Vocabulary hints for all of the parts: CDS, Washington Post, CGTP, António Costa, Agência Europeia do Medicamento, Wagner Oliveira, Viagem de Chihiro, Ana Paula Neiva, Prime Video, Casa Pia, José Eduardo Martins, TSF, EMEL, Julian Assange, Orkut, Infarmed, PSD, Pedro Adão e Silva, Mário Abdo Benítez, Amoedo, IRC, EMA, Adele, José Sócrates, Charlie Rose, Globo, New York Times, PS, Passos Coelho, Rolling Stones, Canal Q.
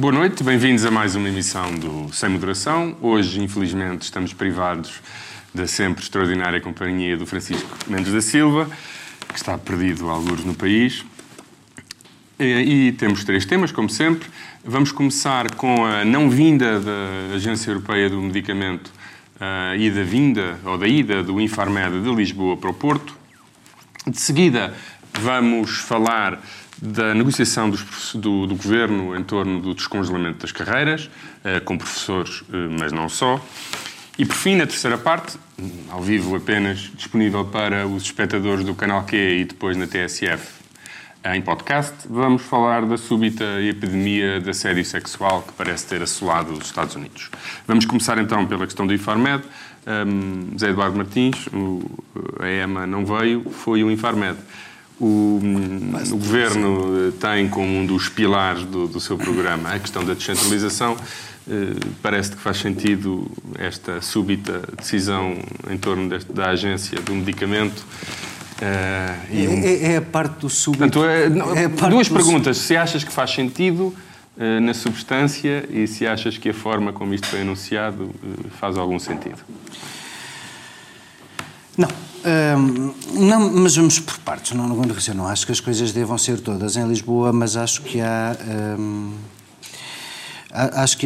Boa noite, bem-vindos a mais uma emissão do Sem Moderação. Hoje, infelizmente, estamos privados da sempre extraordinária companhia do Francisco Mendes da Silva, que está perdido a algures no país. E temos três temas, como sempre. Vamos começar com a não-vinda da Agência Europeia do Medicamento e da vinda, ou da ida, do Infarmed de Lisboa para o Porto. De seguida, vamos falar da negociação do Governo em torno do descongelamento das carreiras, com professores, mas não só. E, por fim, na terceira parte, ao vivo apenas, disponível para os espectadores do Canal Q e depois na TSF em podcast, vamos falar da súbita epidemia de assédio sexual que parece ter assolado os Estados Unidos. Vamos começar, então, pela questão do Infarmed. José Eduardo Martins, a EMA não veio, foi o Infarmed. O Governo tem como um dos pilares do seu programa a questão da descentralização. Parece que faz sentido esta súbita decisão em torno da agência do medicamento. É a parte do súbito. Portanto, duas perguntas. Se achas que faz sentido na substância e se achas que a forma como isto foi anunciado faz algum sentido? Não. Não, mas vamos por partes. Não acho que as coisas devam ser todas em Lisboa, mas acho que a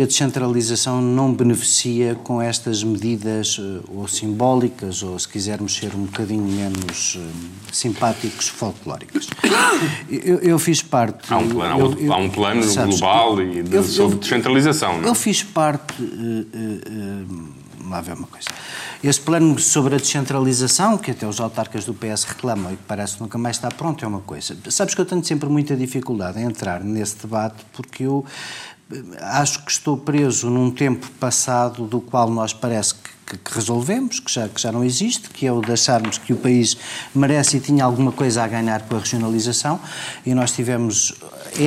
descentralização não beneficia com estas medidas ou simbólicas, ou se quisermos ser um bocadinho menos simpáticos, folclóricas. Eu fiz parte... Há um plano global sobre descentralização, não é? Eu fiz parte... Lá vem uma coisa. Esse plano sobre a descentralização, que até os autarcas do PS reclamam e que parece que nunca mais está pronto, é uma coisa. Sabes que eu tenho sempre muita dificuldade em entrar nesse debate porque eu acho que estou preso num tempo passado do qual nós parece que resolvemos, que já não existe, que é o de acharmos que o país merece e tinha alguma coisa a ganhar com a regionalização, e nós tivemos... Tu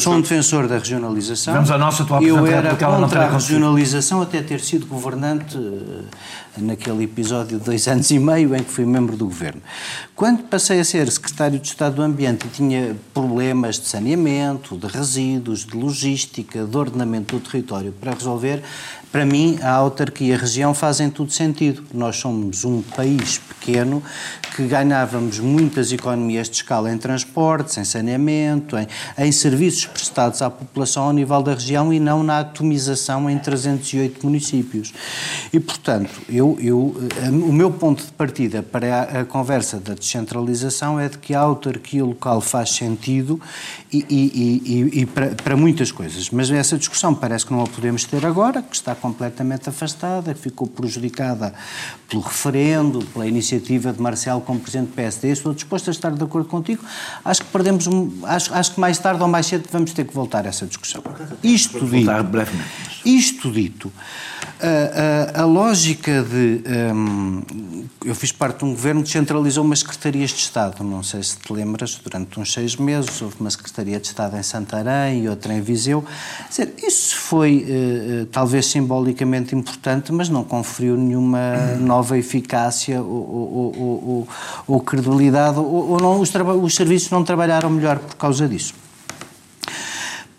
sou um defensor da regionalização. Vamos à nossa atual Presidente da República. Eu era contra a regionalização até ter sido governante naquele episódio de 2 anos e meio em que fui membro do Governo. Quando passei a ser Secretário de Estado do Ambiente e tinha problemas de saneamento, de resíduos, de logística, de ordenamento do território para resolver, para mim, a autarquia e a região fazem tudo sentido. Nós somos um país pequeno que ganhávamos muitas economias de escala em transportes, em saneamento, em serviços prestados à população ao nível da região e não na atomização em 308 municípios. E, portanto, o meu ponto de partida para a conversa da descentralização é de que a autarquia local faz sentido e para muitas coisas. Mas essa discussão parece que não a podemos ter agora, que está completamente afastada, que ficou prejudicada pelo referendo, pela iniciativa de Marcelo como Presidente do PSD. Estou disposto a estar de acordo contigo. Acho que acho que mais tarde ou mais cedo vamos ter que voltar a essa discussão. Isto dito, a lógica de... eu fiz parte de um governo que centralizou umas secretarias de Estado. Não sei se te lembras, durante uns 6 meses houve uma secretaria de Estado em Santarém e outra em Viseu. Quer dizer, isso foi talvez simbolicamente importante, mas não conferiu nenhuma nova eficácia ou credibilidade, ou não, os serviços não trabalharam melhor por causa disso.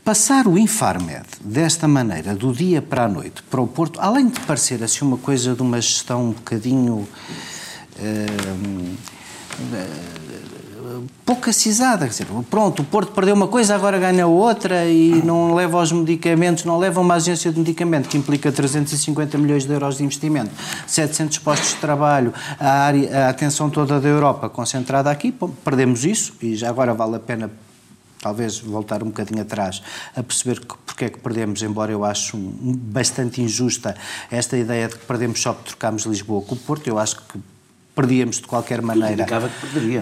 Passar o Infarmed desta maneira, do dia para a noite, para o Porto, além de parecer assim uma coisa de uma gestão um bocadinho pouco acizada, quer dizer, pronto, o Porto perdeu uma coisa, agora ganha outra e não leva os medicamentos, não leva uma agência de medicamento que implica 350 milhões de euros de investimento, 700 postos de trabalho, a atenção toda da Europa concentrada aqui, perdemos isso e já agora vale a pena talvez voltar um bocadinho atrás a perceber porque é que perdemos, embora eu acho bastante injusta esta ideia de que perdemos só porque trocámos Lisboa com o Porto. Eu acho que perdíamos de qualquer maneira.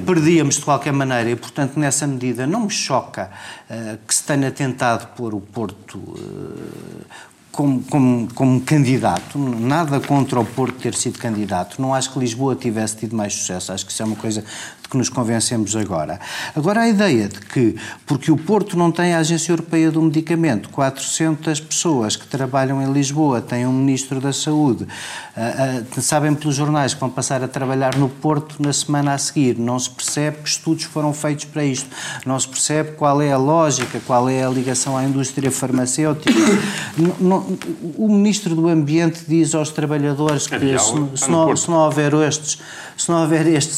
Perdíamos de qualquer maneira e, portanto, nessa medida não me choca que se tenha tentado pôr o Porto como candidato. Nada contra o Porto ter sido candidato. Não acho que Lisboa tivesse tido mais sucesso. Acho que isso é uma coisa... que nos convencemos agora. Agora, a ideia de que, porque o Porto não tem a Agência Europeia do Medicamento, 400 pessoas que trabalham em Lisboa têm um Ministro da Saúde, sabem pelos jornais que vão passar a trabalhar no Porto na semana a seguir, não se percebe que estudos foram feitos para isto, não se percebe qual é a lógica, qual é a ligação à indústria farmacêutica. O Ministro do Ambiente diz aos trabalhadores que se não houver estes,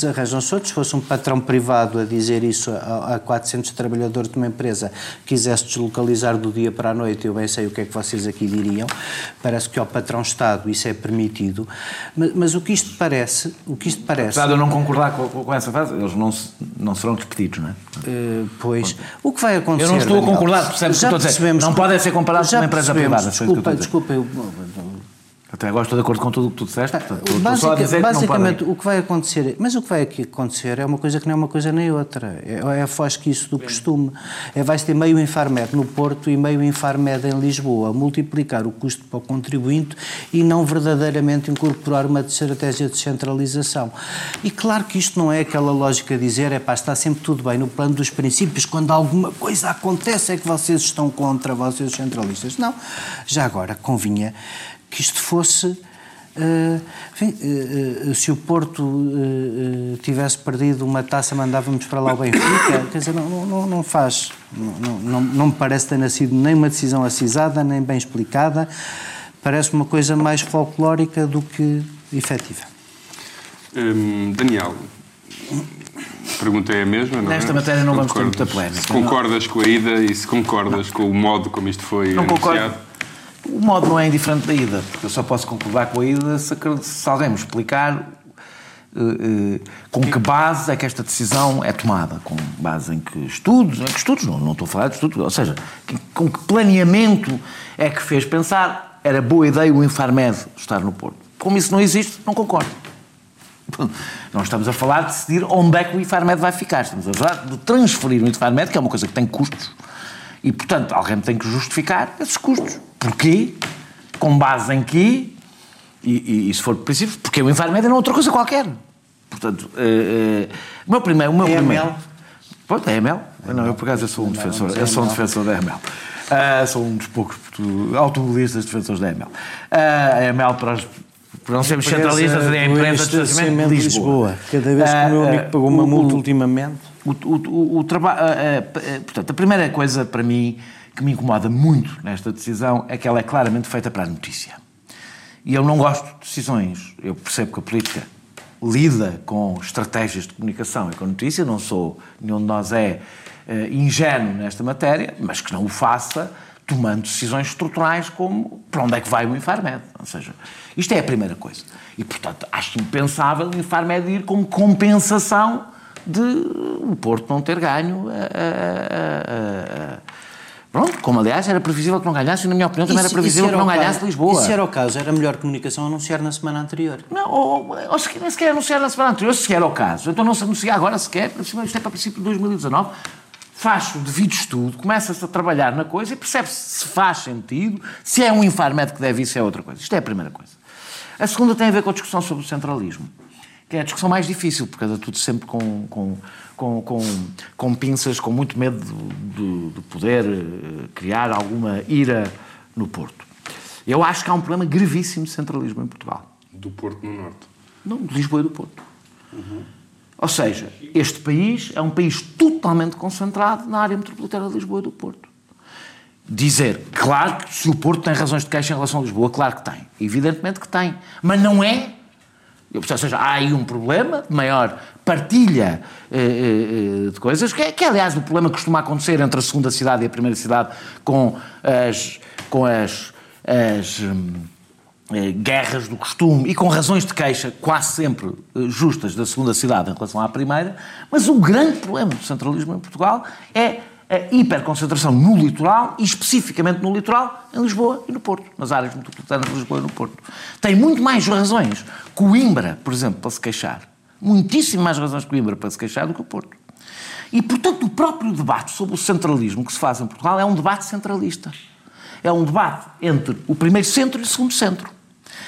arranjam-se outros. Se fosse um patrão privado a dizer isso a 400 trabalhadores de uma empresa que quisesse deslocalizar do dia para a noite, eu bem sei o que é que vocês aqui diriam. Parece que ao patrão Estado isso é permitido. Mas o que isto parece... Apesar de eu não concordar com essa frase, eles não serão despedidos, não é? Pois. O que vai acontecer... Eu não estou a concordar, percebes o que estou a dizer? Não podem ser comparados com uma empresa privada. Desculpa, eu... Até agora estou de acordo com tudo o que tu disseste, basicamente o que vai acontecer, mas o que vai aqui acontecer é uma coisa que não é uma coisa nem outra, é a fosquice do costume, vai-se ter meio Infarmed no Porto e meio Infarmed em Lisboa, multiplicar o custo para o contribuinte e não verdadeiramente incorporar uma estratégia de descentralização. E claro que isto não é aquela lógica de dizer, está sempre tudo bem no plano dos princípios, quando alguma coisa acontece é que vocês estão contra, vocês centralistas. Não, já agora convinha que isto fosse, se o Porto tivesse perdido uma taça, mandávamos para lá o Benfica, quer dizer, não me parece ter nascido nem uma decisão acisada, nem bem explicada, parece uma coisa mais folclórica do que efetiva. Daniel, a pergunta é a mesma, não é? Nesta matéria não vamos ter muita polémica. Se concordas com a ida e se concordas com o modo como isto foi anunciado? O modo não é indiferente da ida, porque eu só posso concordar com a ida se alguém me explicar com que base é que esta decisão é tomada, com base em que estudos, não estou a falar de estudos, ou seja, com que planeamento é que fez pensar era boa ideia o Infarmed estar no Porto. Como isso não existe, não concordo. Não estamos a falar de decidir onde é que o Infarmed vai ficar, estamos a falar de transferir o Infarmed, que é uma coisa que tem custos, e portanto alguém tem que justificar esses custos. Porquê? Com base em quê? E se for por princípio, porque o Infarmed não é outra coisa qualquer. Portanto, o meu primeiro... Pronto, é EMEL. Não, eu por acaso sou um defensor da EMEL. Sou um dos poucos automobilistas defensores da EMEL. A EMEL, para não sermos centralistas, é a empresa de estacionamento de Lisboa. Cada vez que o meu amigo pagou uma multa ultimamente... Portanto, a primeira coisa para mim... que me incomoda muito nesta decisão é que ela é claramente feita para a notícia. E eu não gosto de decisões. Eu percebo que a política lida com estratégias de comunicação e com notícia, não sou, nenhum de nós é ingênuo nesta matéria, mas que não o faça tomando decisões estruturais como para onde é que vai o Infarmed. Ou seja, isto é a primeira coisa. E, portanto, acho impensável o Infarmed ir como compensação de o Porto não ter ganho Pronto, como aliás era previsível que não ganhasse, e na minha opinião também era previsível que não ganhasse Lisboa. E se era o caso, era melhor comunicação anunciar na semana anterior? Não, ou sequer anunciar na semana anterior, se era o caso. Então não se anuncia agora sequer, isto é para princípio de 2019, faz o devido estudo, começa-se a trabalhar na coisa e percebe-se se faz sentido, se é um Infarmed que deve isso é outra coisa. Isto é a primeira coisa. A segunda tem a ver com a discussão sobre o centralismo, que é a discussão mais difícil, porque é tudo sempre com pinças, com muito medo de poder criar alguma ira no Porto. Eu acho que há um problema gravíssimo de centralismo em Portugal. Do Porto no Norte? Não, de Lisboa e do Porto. Uhum. Ou seja, este país é um país totalmente concentrado na área metropolitana de Lisboa e do Porto. Dizer, claro que se o Porto tem razões de queixa em relação a Lisboa, claro que tem. Evidentemente que tem. Mas não é... Ou seja, há aí um problema de maior partilha de coisas, que é aliás o problema que costuma acontecer entre a segunda cidade e a primeira cidade com as guerras do costume e com razões de queixa quase sempre justas da segunda cidade em relação à primeira, mas o grande problema do centralismo em Portugal é a hiperconcentração no litoral e especificamente no litoral, em Lisboa e no Porto, nas áreas metropolitanas de Lisboa e no Porto. Tem muito mais razões Coimbra, por exemplo, para se queixar. Muitíssimo mais razões Coimbra para se queixar do que o Porto. E, portanto, o próprio debate sobre o centralismo que se faz em Portugal é um debate centralista. É um debate entre o primeiro centro e o segundo centro.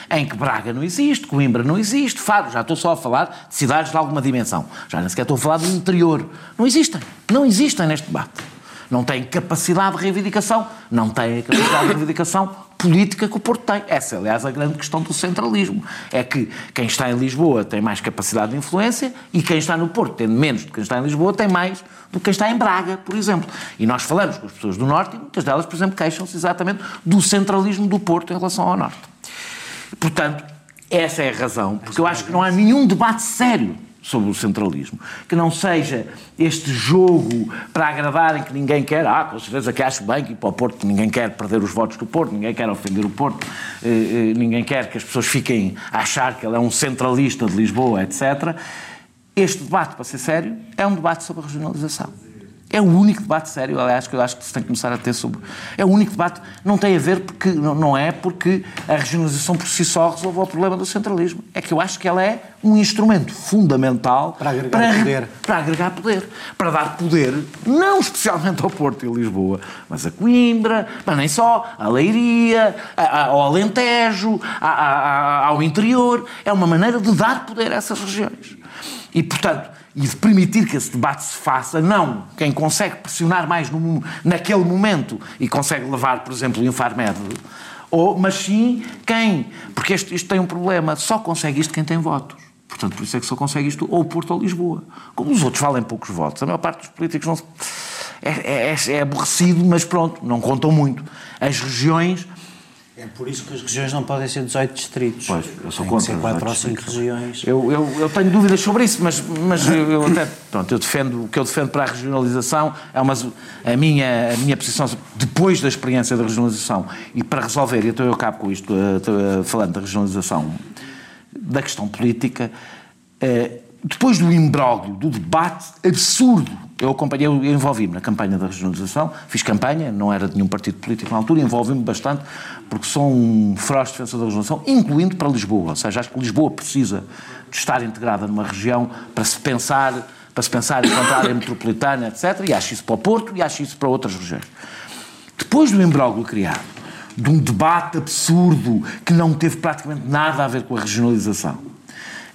em que Braga não existe, Coimbra não existe, Faro, já estou só a falar de cidades de alguma dimensão, já nem sequer estou a falar do interior, não existem neste debate, não têm capacidade de reivindicação, não têm a capacidade de reivindicação política que o Porto tem. Essa, aliás, é a grande questão do centralismo. É que quem está em Lisboa tem mais capacidade de influência e quem está no Porto, tendo menos do que quem está em Lisboa, tem mais do que quem está em Braga, por exemplo. E nós falamos com as pessoas do Norte e muitas delas, por exemplo, queixam-se exatamente do centralismo do Porto em relação ao Norte. Portanto, essa é a razão, porque eu acho que não há nenhum debate sério sobre o centralismo, que não seja este jogo para agradar em que ninguém quer, com certeza que acho bem que ir para o Porto, ninguém quer perder os votos do Porto, ninguém quer ofender o Porto, ninguém quer que as pessoas fiquem a achar que ele é um centralista de Lisboa, etc. Este debate, para ser sério, é um debate sobre a regionalização. É o único debate sério, aliás, que eu acho que se tem que começar a ter sobre... É o único debate, não tem a ver porque... Não é porque a regionalização por si só resolve o problema do centralismo. É que eu acho que ela é um instrumento fundamental para agregar poder. Para dar poder, não especialmente ao Porto e Lisboa, mas a Coimbra, mas nem só, a Leiria, ao Alentejo, ao interior. É uma maneira de dar poder a essas regiões. E, portanto... E de permitir que esse debate se faça, não quem consegue pressionar mais naquele momento e consegue levar, por exemplo, o Infarmed, mas sim quem, porque isto tem um problema, só consegue isto quem tem votos. Portanto, por isso é que só consegue isto ou Porto ou Lisboa. Como os outros valem poucos votos, a maior parte dos políticos não se... é aborrecido, mas pronto, não contam muito. As regiões... É por isso que as regiões não podem ser 18 distritos. Pois, eu sou contra. Tem que ser 4 ou 5 regiões. Eu tenho dúvidas sobre isso, mas eu até... Pronto, o que eu defendo para a regionalização é a minha posição depois da experiência da regionalização. E para resolver, e então eu acabo com isto, falando da regionalização, da questão política, depois do imbróglio, do debate absurdo. Eu envolvi-me na campanha da regionalização, fiz campanha, não era de nenhum partido político na altura, envolvi-me bastante, porque sou um feroz defensor da regionalização, incluindo para Lisboa, ou seja, acho que Lisboa precisa de estar integrada numa região para se pensar enquanto área metropolitana, etc., e acho isso para o Porto e acho isso para outras regiões. Depois do imbróglio criado, de um debate absurdo que não teve praticamente nada a ver com a regionalização,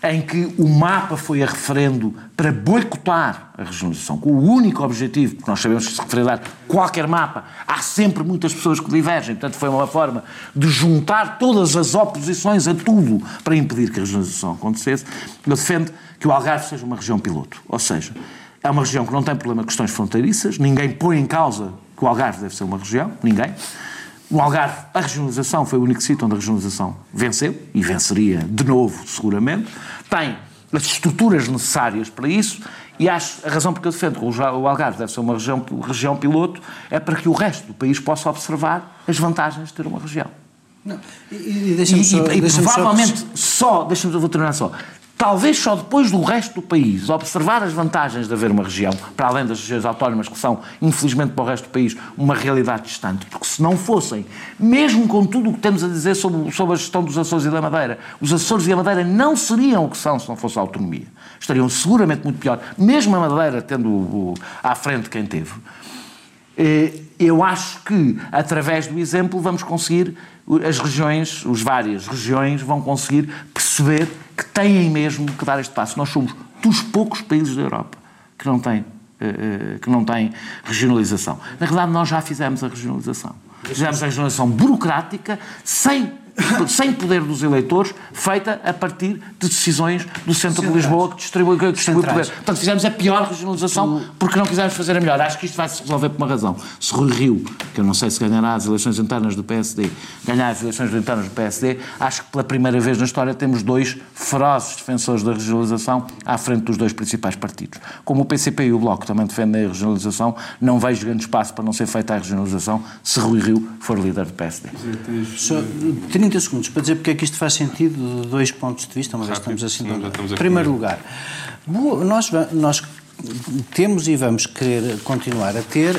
em que o mapa foi a referendo para boicotar a regionalização, com o único objetivo, porque nós sabemos que se referendar qualquer mapa, há sempre muitas pessoas que divergem, portanto foi uma forma de juntar todas as oposições a tudo para impedir que a regionalização acontecesse. Eu defendo que o Algarve seja uma região piloto, ou seja, é uma região que não tem problema de questões fronteiriças, ninguém põe em causa que o Algarve deve ser uma região, ninguém. O Algarve, a regionalização, foi o único sítio onde a regionalização venceu, e venceria de novo, seguramente, tem as estruturas necessárias para isso, e acho, a razão porque eu defendo que o Algarve deve ser uma região piloto é para que o resto do país possa observar as vantagens de ter uma região. Não, eu vou terminar só. Talvez só depois do resto do país observar as vantagens de haver uma região, para além das regiões autónomas que são, infelizmente para o resto do país, uma realidade distante, porque se não fossem, mesmo com tudo o que temos a dizer sobre a gestão dos Açores e da Madeira, os Açores e a Madeira não seriam o que são se não fosse a autonomia. Estariam seguramente muito pior, mesmo a Madeira tendo à frente quem teve. Eu acho que, através do exemplo, vamos conseguir, as várias regiões vão conseguir perceber que têm mesmo que dar este passo. Nós somos dos poucos países da Europa que não têm regionalização. Na realidade, nós já fizemos a regionalização. Fizemos a regionalização burocrática, sem poder dos eleitores, feita a partir de decisões do centro de Lisboa que distribui o poder. Portanto, fizemos a pior regionalização porque não quisemos fazer a melhor. Acho que isto vai-se resolver por uma razão. Se Rui Rio, que eu não sei se ganhará as eleições internas do PSD, acho que pela primeira vez na história temos dois ferozes defensores da regionalização à frente dos dois principais partidos. Como o PCP e o Bloco também defendem a regionalização, não vejo grande espaço para não ser feita a regionalização se Rui Rio for líder do PSD. Só 30 segundos para dizer porque é que isto faz sentido de dois pontos de vista, uma vez estamos assim. Em primeiro lugar, nós temos e vamos querer continuar a ter,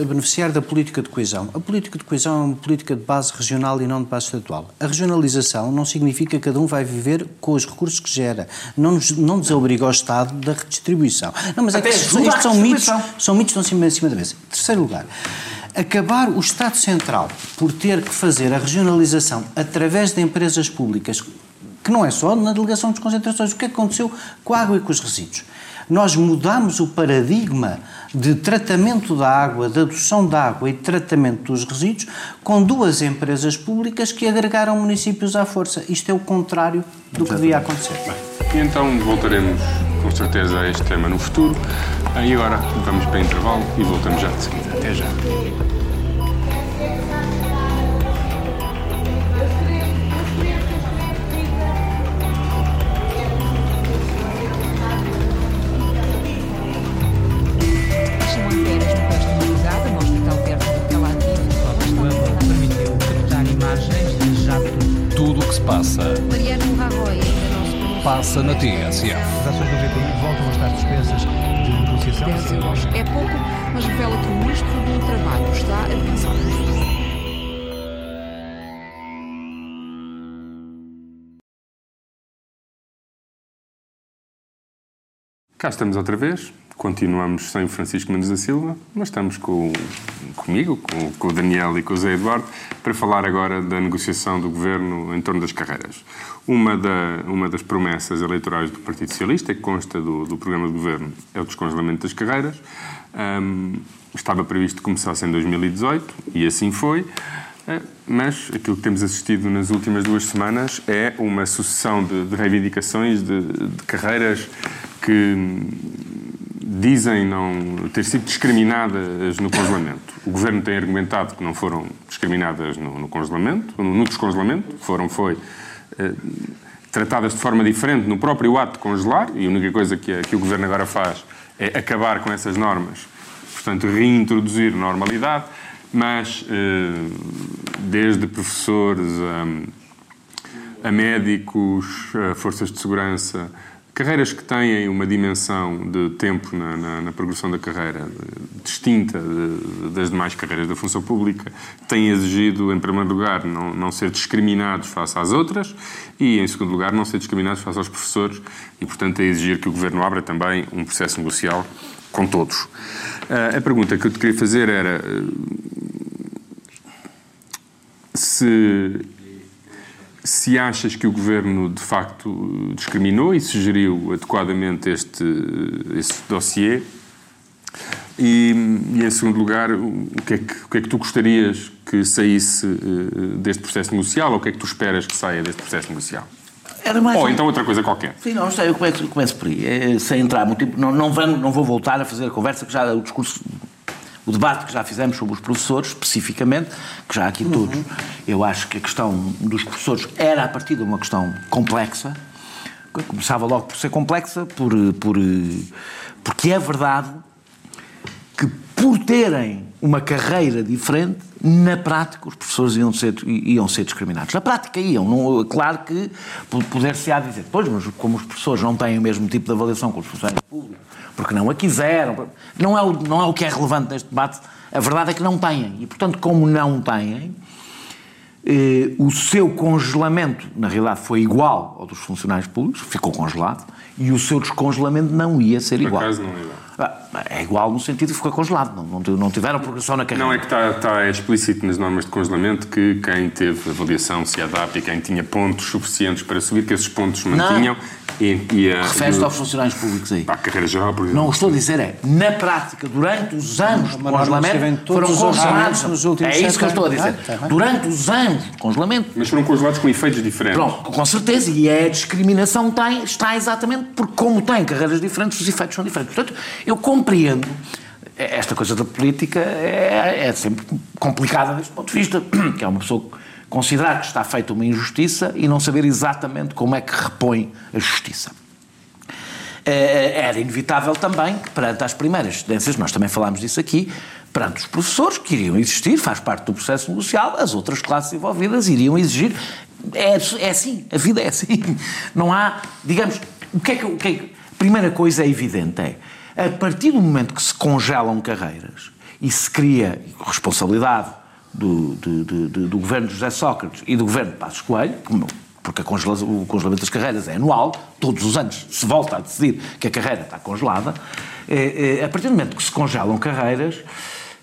a beneficiar da política de coesão. A política de coesão é uma política de base regional e não de base estadual. A regionalização não significa que cada um vai viver com os recursos que gera. Não desobriga o Estado da redistribuição. Não, mas é que estes são mitos que estão em cima da mesa. Terceiro lugar, Acabar o Estado Central por ter que fazer a regionalização através de empresas públicas, que não é só na delegação de concentrações. O que aconteceu com a água e com os resíduos? Nós mudamos o paradigma de tratamento da água, de adoção da água e de tratamento dos resíduos com duas empresas públicas que agregaram municípios à força. Isto é o contrário do que devia acontecer. Bem, e então voltaremos com certeza a este tema no futuro. E agora vamos para intervalo e voltamos já de seguida. Até já. Tudo o que se passa, passa na TSF. As ações do GTI voltam a estar suspensas de negociação. É pouco, mas revela que o Ministro do Trabalho está a pensar nisso. Cá estamos outra vez, continuamos sem o Francisco Mendes da Silva, mas estamos comigo, com o Daniel e com o Zé Eduardo, para falar agora da negociação do Governo em torno das carreiras. Uma das promessas eleitorais do Partido Socialista, que consta do programa de Governo, é o descongelamento das carreiras. Estava previsto que começasse em 2018, e assim foi. Mas aquilo que temos assistido nas últimas duas semanas é uma sucessão de reivindicações de carreiras que dizem não ter sido discriminadas no congelamento. O Governo tem argumentado que não foram discriminadas no descongelamento, tratadas de forma diferente no próprio ato de congelar, e a única coisa que o Governo agora faz é acabar com essas normas, portanto reintroduzir normalidade. Mas desde professores a médicos, a forças de segurança, carreiras que têm uma dimensão de tempo na progressão da carreira distinta das demais carreiras da função pública, têm exigido, em primeiro lugar, não ser discriminados face às outras e, em segundo lugar, não ser discriminados face aos professores e, portanto, a exigir que o Governo abra também um processo negocial com todos. A pergunta que eu te queria fazer era se achas que o Governo, de facto, discriminou e se geriu adequadamente este dossiê e, em segundo lugar, o que é que tu gostarias que saísse deste processo negocial ou o que é que tu esperas que saia deste processo negocial? Então outra coisa qualquer. Sim, não sei, eu começo por aí, sem entrar muito tempo. Não vou voltar a fazer a conversa, que já o discurso, o debate que já fizemos sobre os professores, especificamente, que já aqui todos, eu acho que a questão dos professores era, a partir de uma questão complexa, começava logo por ser complexa, porque é verdade que por terem uma carreira diferente, na prática, os professores iam ser discriminados. Na prática iam. Não, claro que poder-se-á dizer, pois, mas como os professores não têm o mesmo tipo de avaliação que os funcionários públicos, porque não a quiseram, não é o que é relevante neste debate, a verdade é que não têm. E, portanto, como não têm, o seu congelamento, na realidade, foi igual ao dos funcionários públicos, ficou congelado, e o seu descongelamento não ia ser igual. Por acaso não ia. É igual no sentido de ficar congelado, não tiveram progressão na carreira. Não é que está explícito nas normas de congelamento que quem teve avaliação se adapta e quem tinha pontos suficientes para subir, que esses pontos mantinham. Refere-se aos funcionários públicos aí. À carreira geral, por exemplo. Não, o que estou a dizer é, na prática, durante os anos de congelamento, foram congelados nos últimos 7 anos. É isso que eu estou a dizer. Durante os anos de congelamento. Mas foram congelados com efeitos diferentes. Pronto, com certeza. E a discriminação está exatamente porque, como tem carreiras diferentes, os efeitos são diferentes. Portanto, eu compreendo. Esta coisa da política é sempre complicada deste ponto de vista, que é uma pessoa considerar que está feita uma injustiça e não saber exatamente como é que repõe a justiça. Era inevitável também que, perante as primeiras cedências, nós também falámos disso aqui, perante os professores que iriam existir, faz parte do processo negocial, as outras classes envolvidas iriam exigir. É assim, a vida é assim. Não há, digamos, a primeira coisa é evidente, a partir do momento que se congelam carreiras e se cria responsabilidade do governo de José Sócrates e do governo de Passos Coelho, porque o congelamento das carreiras é anual, todos os anos se volta a decidir que a carreira está congelada, a partir do momento que se congelam carreiras,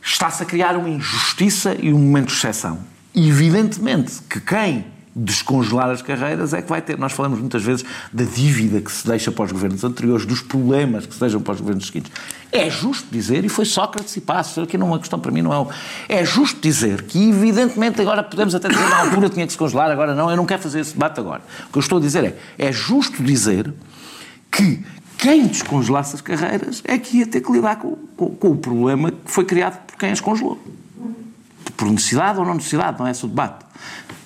está-se a criar uma injustiça e um momento de exceção. Evidentemente que quem descongelar as carreiras é que vai ter. Nós falamos muitas vezes da dívida que se deixa para os governos anteriores, dos problemas que se deixam para os governos seguintes. É justo dizer, e foi Sócrates e Passos, aqui não é uma questão para mim, não é um... É justo dizer que, evidentemente, agora podemos até dizer, na altura tinha que se congelar, agora não, eu não quero fazer esse debate agora. O que eu estou a dizer é justo dizer que quem descongelasse as carreiras é que ia ter que lidar com o problema que foi criado por quem as congelou. Por necessidade ou não necessidade, não é esse o debate.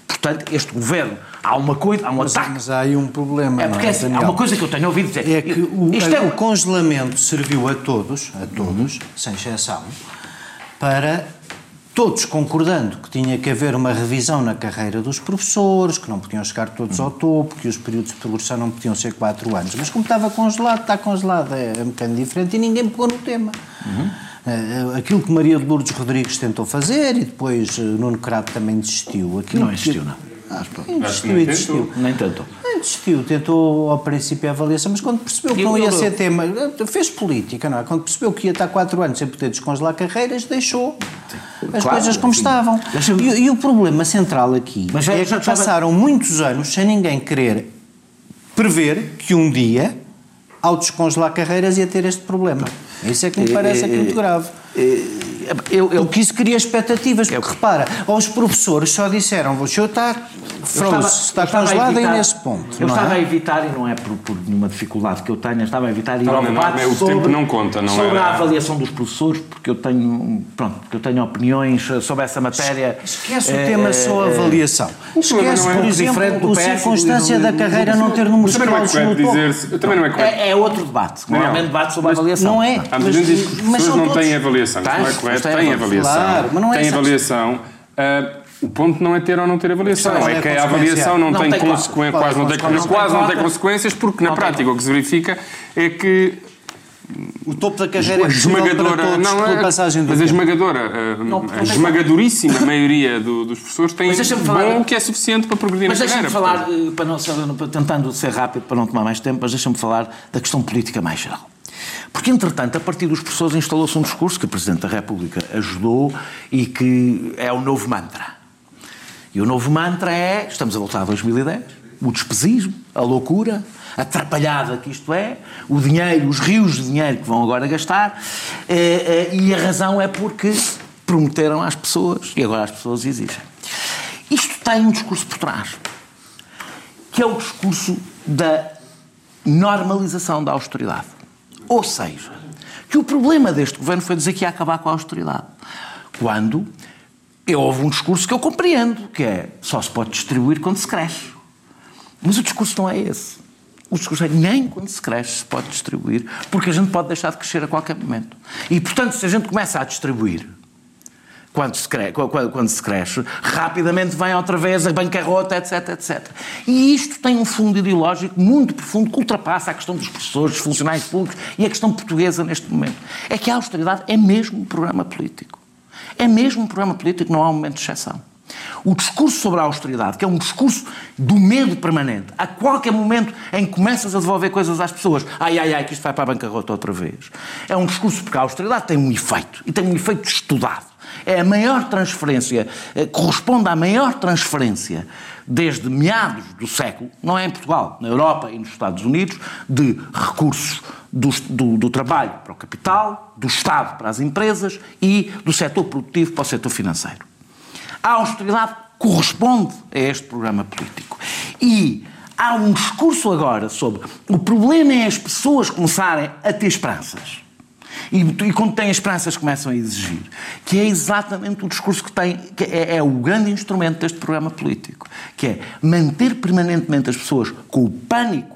Portanto, este governo, há uma coisa, há um ataque. Mas há aí um problema. É porque há uma coisa que eu tenho ouvido dizer. É que o congelamento serviu a todos, sem exceção, para todos concordando que tinha que haver uma revisão na carreira dos professores, que não podiam chegar todos ao topo, que os períodos de progressão não podiam ser 4 anos. Mas como estava congelado, está congelado, é um bocadinho diferente e ninguém pegou no tema. Aquilo que Maria de Lourdes Rodrigues tentou fazer e depois Nuno Crato também desistiu. Aquilo não existiu, que... não. Desistiu, tentou ao princípio a avaliação, mas quando percebeu que não ia ser tema, fez política, não é? Quando percebeu que ia estar 4 anos sem poder descongelar carreiras, deixou as coisas como estavam. E o problema central aqui é que passaram muitos anos sem ninguém querer prever que um dia, ao descongelar carreiras, ia ter este problema. Isso é que me parece aqui muito grave. Porque isso cria expectativas, porque repara, aos professores só disseram, o senhor está congelado aí nesse ponto. Eu estava a evitar, e não é por nenhuma dificuldade que eu tenha, estava a evitar e sobre a avaliação dos professores, porque eu tenho, opiniões sobre essa matéria. Esquece o tema só avaliação. Esquece, por exemplo, a circunstância da carreira não ter números de também não é correto. É outro debate, normalmente debate sobre a avaliação. Não é, mas não têm avaliação. Não é correto, tem avaliação. Claro, mas não é avaliação. O ponto não é ter ou não ter avaliação, é que a avaliação não tem consequências, quase não tem consequências, porque na prática o que se verifica é que o topo da carreira é esmagadora, para todos, não é, passagem do mas tempo. A esmagadoríssima maioria dos professores tem bom que é suficiente para progredir na carreira. Mas deixa-me falar, tentando ser rápido para não tomar mais tempo, mas deixa-me falar da questão política mais geral. Porque, entretanto, a partir dos professores instalou-se um discurso que o Presidente da República ajudou e que é o novo mantra. E o novo mantra é, estamos a voltar a 2010, o despesismo, a loucura, a atrapalhada que isto é, o dinheiro, os rios de dinheiro que vão agora gastar, e a razão é porque prometeram às pessoas e agora as pessoas exigem. Isto tem um discurso por trás, que é o discurso da normalização da austeridade. Ou seja, que o problema deste governo foi dizer que ia acabar com a austeridade. Quando houve um discurso que eu compreendo, que é só se pode distribuir quando se cresce. Mas o discurso não é esse. O discurso é nem quando se cresce se pode distribuir, porque a gente pode deixar de crescer a qualquer momento. E, portanto, se a gente começa a distribuir quando se cresce, rapidamente vem outra vez a bancarrota, etc, etc. E isto tem um fundo ideológico muito profundo que ultrapassa a questão dos professores, dos funcionários públicos e a questão portuguesa neste momento. É que a austeridade é mesmo um programa político. É mesmo um programa político, não há um momento de exceção. O discurso sobre a austeridade, que é um discurso do medo permanente, a qualquer momento em que começas a devolver coisas às pessoas, que isto vai para a bancarrota outra vez, é um discurso porque a austeridade tem um efeito, e tem um efeito estudado. É a maior transferência, corresponde à maior transferência desde meados do século, não é em Portugal, na Europa e nos Estados Unidos, de recursos do trabalho para o capital, do Estado para as empresas e do setor produtivo para o setor financeiro. A austeridade corresponde a este programa político. E há um discurso agora sobre o problema é as pessoas começarem a ter esperanças. E quando têm esperanças começam a exigir, que é exatamente o discurso que tem, que é o grande instrumento deste programa político, que é manter permanentemente as pessoas com o pânico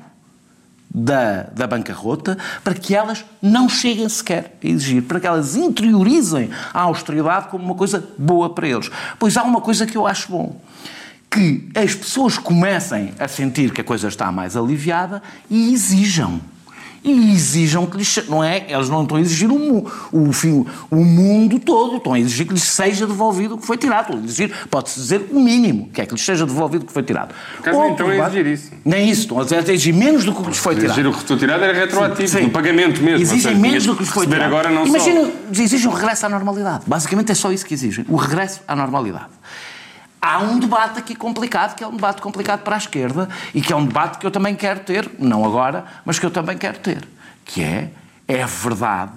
da bancarrota, para que elas não cheguem sequer a exigir, para que elas interiorizem a austeridade como uma coisa boa para eles. Pois há uma coisa que eu acho bom, que as pessoas comecem a sentir que a coisa está mais aliviada e exijam. e exijam que lhes... Não é? Eles não estão a exigir o mundo todo, estão a exigir que lhes seja devolvido o que foi tirado. Pode-se dizer o mínimo, que é que lhes seja devolvido o que foi tirado. Caso então é exigir isso. Nem isso, estão a exigir menos do que lhes foi tirado. Exigir o que foi tirado era retroativo, sim, sim, do pagamento mesmo. Exigem menos do que lhes foi tirado. Agora não. Imagina, exigem o regresso à normalidade. Basicamente é só isso que exigem, o regresso à normalidade. Há um debate aqui complicado, que é um debate complicado para a esquerda, e que é um debate que eu também quero ter, não agora, mas que eu também quero ter, que é verdade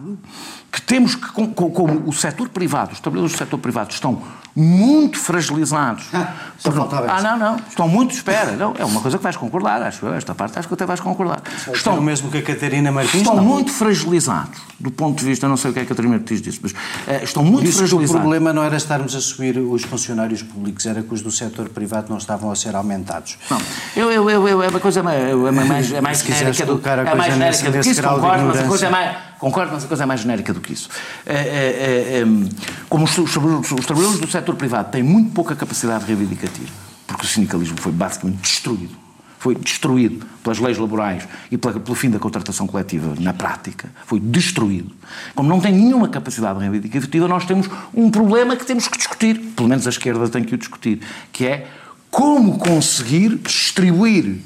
que temos que, como o setor privado, os trabalhadores do setor privado estão muito fragilizados. Estão muito, espera, não, é uma coisa que vais concordar, acho eu, esta parte acho que até vais concordar. Estão, é o mesmo que a Catarina Martins. Estão muito fragilizados, do ponto de vista, não sei o que é que a Catarina Martins disse, mas estão muito fragilizados. O problema não era estarmos a subir os funcionários públicos, era que os do setor privado não estavam a ser aumentados. Não, é uma coisa mais se quiseres colocar a coisa nesse grau de ignorância. Concordo, mas a coisa é mais genérica do que isso. Como os trabalhadores do setor privado têm muito pouca capacidade reivindicativa, porque o sindicalismo foi basicamente destruído. Foi destruído pelas leis laborais e pelo fim da contratação coletiva na prática. Foi destruído. Como não tem nenhuma capacidade reivindicativa, nós temos um problema que temos que discutir, pelo menos a esquerda tem que o discutir, que é como conseguir distribuir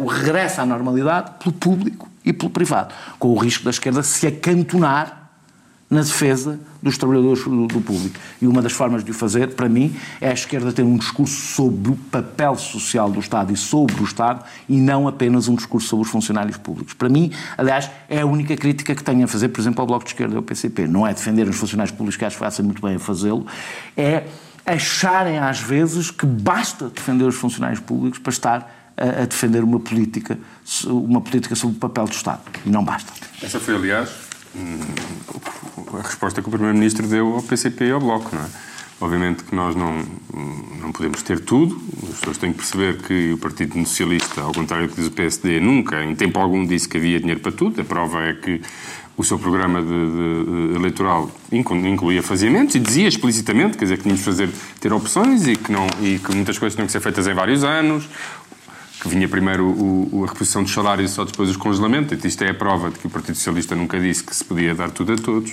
o regresso à normalidade pelo público e pelo privado, com o risco da esquerda se acantonar na defesa dos trabalhadores do público. E uma das formas de o fazer, para mim, é a esquerda ter um discurso sobre o papel social do Estado e sobre o Estado, e não apenas um discurso sobre os funcionários públicos. Para mim, aliás, é a única crítica que tenho a fazer, por exemplo, ao Bloco de Esquerda e ao PCP. Não é defender os funcionários públicos, que acho que façam muito bem a fazê-lo, é acharem às vezes que basta defender os funcionários públicos para estar a defender uma política sobre o papel do Estado. E não basta. Essa foi, aliás, a resposta que o Primeiro-Ministro deu ao PCP e ao Bloco, não é? Obviamente que nós não podemos ter tudo, as pessoas têm que perceber que o Partido Socialista, ao contrário do que diz o PSD, nunca, em tempo algum, disse que havia dinheiro para tudo. A prova é que o seu programa eleitoral incluía faseamentos e dizia explicitamente, quer dizer, que tínhamos de ter opções e que muitas coisas tinham que ser feitas em vários anos, que vinha primeiro a reposição dos salários e só depois os congelamentos. Isto é a prova de que o Partido Socialista nunca disse que se podia dar tudo a todos,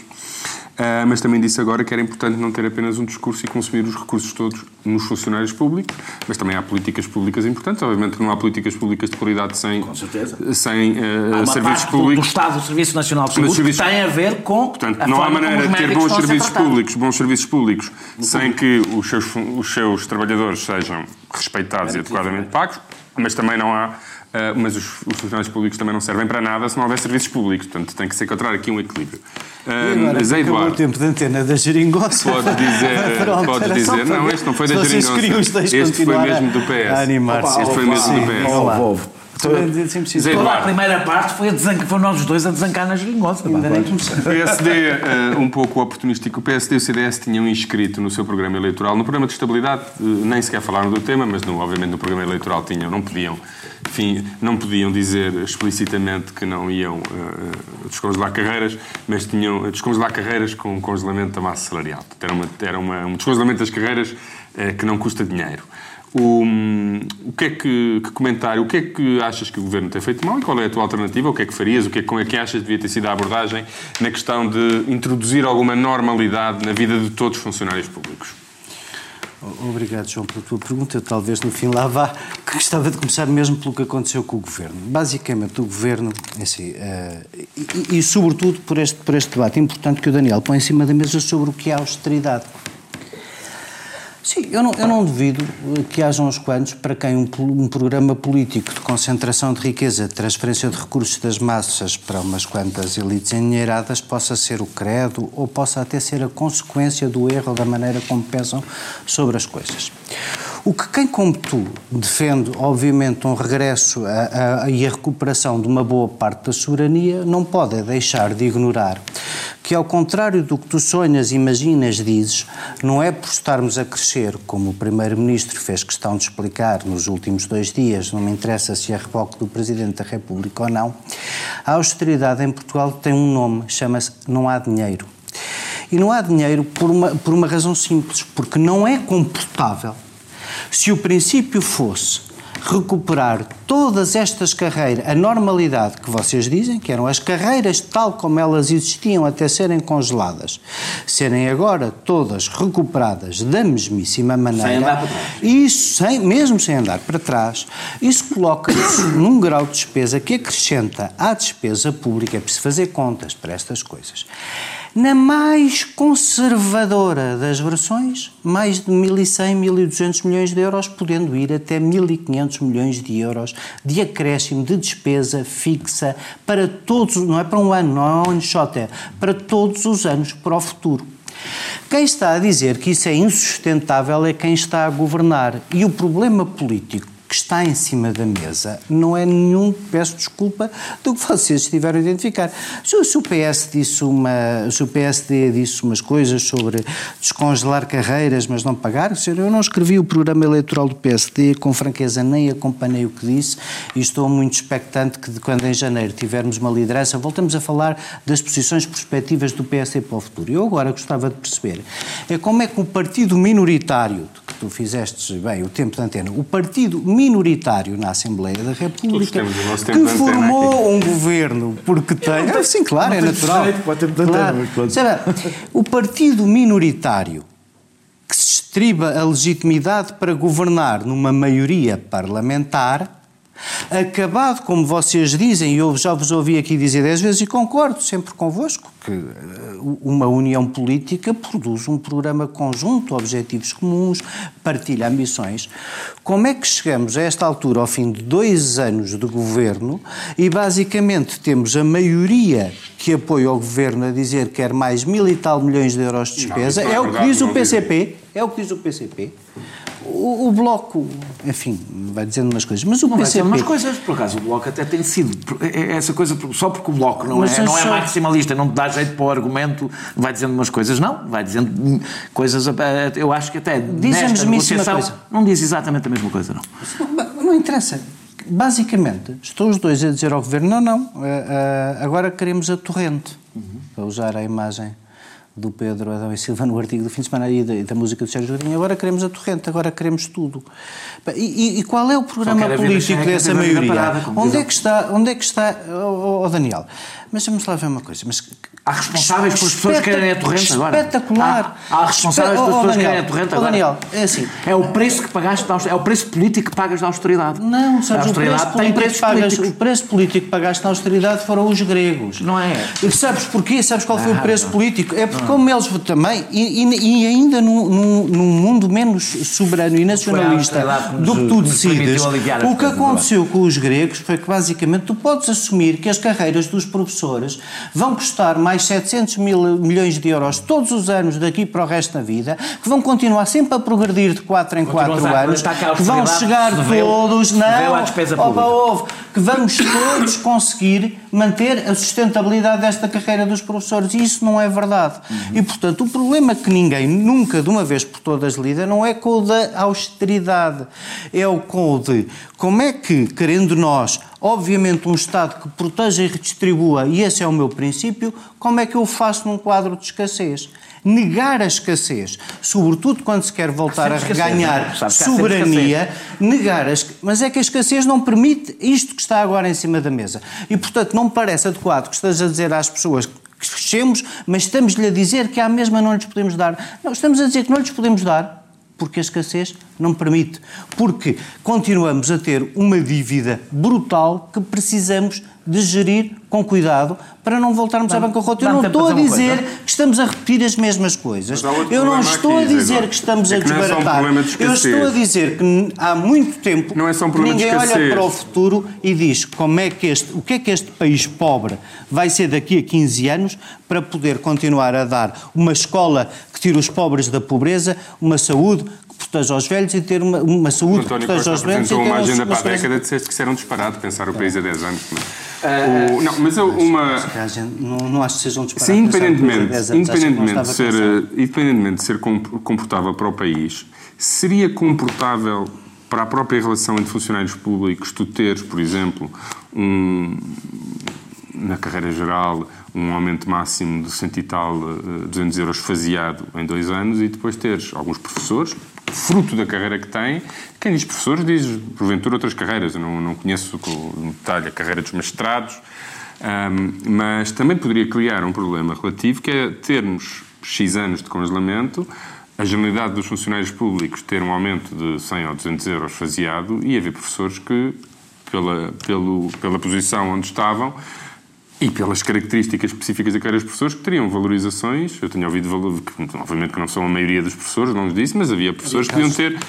mas também disse agora que era importante não ter apenas um discurso e consumir os recursos todos nos funcionários públicos, mas também há políticas públicas importantes. Obviamente que não há políticas públicas de qualidade sem serviços públicos. Do Estado, o Serviço Nacional de Saúde, que tem a ver com... Portanto, não há maneira de ter bons serviços públicos sem que os seus trabalhadores sejam respeitados e adequadamente pagos. Mas também não há... mas os funcionários públicos também não servem para nada se não houver serviços públicos. Portanto, tem que se encontrar aqui um equilíbrio. Zé Eduardo... o tempo de antena da geringonça. Podes dizer... Não, este não foi da geringonça. Este foi mesmo do PS. Este foi mesmo do PS. Toda a primeira parte foi nós dois a desancar nas geringonças. O PSD, um pouco oportunístico, o PSD e o CDS tinham inscrito no seu programa eleitoral, no programa de estabilidade, nem sequer falaram do tema, mas obviamente no programa eleitoral tinham, não podiam dizer explicitamente que não iam descongelar carreiras, mas tinham descongelar carreiras com um congelamento da massa salarial. Era um descongelamento das carreiras que não custa dinheiro. O que é que achas que o Governo tem feito mal e qual é a tua alternativa? O que é que farias? Como é que achas que devia ter sido a abordagem na questão de introduzir alguma normalidade na vida de todos os funcionários públicos? Obrigado, João, pela tua pergunta. Talvez no fim lá vá, que gostava de começar mesmo pelo que aconteceu com o Governo. Basicamente, o Governo, assim, e sobretudo por este debate importante que o Daniel põe em cima da mesa sobre o que é austeridade. Sim, eu não duvido que hajam uns quantos para quem um programa político de concentração de riqueza, de transferência de recursos das massas para umas quantas elites endinheiradas possa ser o credo ou possa até ser a consequência do erro ou da maneira como pensam sobre as coisas. O que quem como tu defende, obviamente, um regresso e a recuperação de uma boa parte da soberania não pode deixar de ignorar que, ao contrário do que tu sonhas, imaginas, dizes, não é por estarmos a crescer, como o Primeiro-Ministro fez questão de explicar nos últimos 2 dias, não me interessa se é reboque do Presidente da República ou não, a austeridade em Portugal tem um nome, chama-se não há dinheiro. E não há dinheiro por uma razão simples, porque não é comportável. Se o princípio fosse recuperar todas estas carreiras, a normalidade que vocês dizem, que eram as carreiras tal como elas existiam até serem congeladas, serem agora todas recuperadas da mesmíssima maneira. Sem andar para trás. Isso, mesmo sem andar para trás, isso coloca-se num grau de despesa que acrescenta à despesa pública, é preciso fazer contas para estas coisas. Na mais conservadora das versões, mais de 1.100, 1.200 milhões de euros, podendo ir até 1.500 milhões de euros de acréscimo de despesa fixa para todos, não é para um ano, não é um one-shot, é para todos os anos para o futuro. Quem está a dizer que isso é insustentável é quem está a governar, e o problema político que está em cima da mesa não é nenhum, peço desculpa, do que vocês estiveram a identificar. Se o PS disse se o PSD disse umas coisas sobre descongelar carreiras, mas não pagar, eu não escrevi o programa eleitoral do PSD, com franqueza nem acompanhei o que disse, e estou muito expectante que quando em janeiro tivermos uma liderança, voltamos a falar das posições perspectivas do PSD para o futuro. Eu agora gostava de perceber como é que o partido minoritário, que tu fizeste bem o tempo de antena, o partido minoritário na Assembleia da República, que formou um governo, porque tem... Tenho, sim, claro, é natural. O partido minoritário que se estriba a legitimidade para governar numa maioria parlamentar, acabado, como vocês dizem, e eu já vos ouvi aqui dizer 10 vezes e concordo sempre convosco, que uma união política produz um programa conjunto, objetivos comuns, partilha ambições. Como é que chegamos a esta altura, ao fim de 2 anos de governo, e basicamente temos a maioria que apoia o governo a dizer que quer mais 1.000 e tal milhões de euros de despesa? É o que diz o PCP, é o que diz o PCP. O Bloco, enfim, vai dizendo umas coisas, mas o PCP... Umas coisas, por acaso, o Bloco até tem sido, essa coisa, só porque o Bloco não é maximalista, não te dá jeito para o argumento, vai dizendo umas coisas, não, vai dizendo coisas, eu acho que até nesta negociação não diz exatamente a mesma coisa, não. Não interessa. Basicamente, estão os dois a dizer ao Governo, agora queremos a torrente, para usar a imagem do Pedro Adão e Silva no artigo do fim de semana e da música do Sérgio Godinho, agora queremos a torrente, agora queremos tudo. E qual é o programa político dessa maioria? Parada, onde é que está Daniel? Mas vamos lá ver uma coisa. Mas há responsáveis pelas pessoas que querem a torrente agora? Espetacular! Há responsáveis pelas pessoas que querem a torrente agora? Daniel, é assim. É o preço que pagaste, é o preço político que pagas da austeridade. Não, sabes, o preço político que pagaste na austeridade foram os gregos. Não é? Sabes porquê? Sabes qual foi o preço político? É porque como eles também, e ainda num mundo menos soberano e nacionalista do que tu decides, o que aconteceu com os gregos foi que basicamente tu podes assumir que as carreiras dos professores vão custar mais 700 milhões de euros todos os anos daqui para o resto da vida, que vão continuar sempre a progredir de 4 em 4 anos, que vão chegar todos, que vamos todos conseguir manter a sustentabilidade desta carreira dos professores, e isso não é verdade. E, portanto, o problema que ninguém nunca, de uma vez por todas, lida não é com o da austeridade, é com o de como é que, querendo nós, obviamente, um Estado que proteja e redistribua, e esse é o meu princípio, como é que eu faço num quadro de escassez? Negar a escassez, sobretudo quando se quer voltar a reganhar soberania, negar a escassez. Mas é que a escassez não permite isto que está agora em cima da mesa. E, portanto, não me parece adequado que esteja a dizer às pessoas que fechemos, mas estamos-lhe a dizer que à mesma não lhes podemos dar. Não, estamos a dizer que não lhes podemos dar porque a escassez não permite. Porque continuamos a ter uma dívida brutal que precisamos de gerir com cuidado para não voltarmos à bancarrota. Eu não estou a dizer que estamos a repetir as mesmas coisas. Eu não estou a dizer que estamos a desbaratar. Eu estou a dizer que há muito tempo ninguém olha para o futuro e diz o que é que este país pobre vai ser daqui a 15 anos para poder continuar a dar uma escola que tire os pobres da pobreza, uma saúde proteja aos velhos e ter uma saúde que proteja aos velhos. António Costa apresentou uma agenda para a década, disseste que isso era um disparate, pensar o país há 10 anos. Não acho que seja um disparate. Sim, independentemente de ser confortável para o país, seria confortável para a própria relação entre funcionários públicos tu teres, por exemplo, na carreira geral, um aumento máximo de 100 e tal, 200 euros faseado em 2 anos, e depois teres alguns professores, fruto da carreira que tem. Quem diz professores diz, porventura, outras carreiras. Eu não conheço com detalhe a carreira dos mestrados, mas também poderia criar um problema relativo, que é termos X anos de congelamento, a generalidade dos funcionários públicos ter um aumento de 100 ou 200 euros faseado e haver professores que, pela posição onde estavam e pelas características específicas da carreira dos professores, que teriam valorizações. Eu tenho ouvido, obviamente que não são a maioria dos professores, longe disso, mas havia professores que podiam ter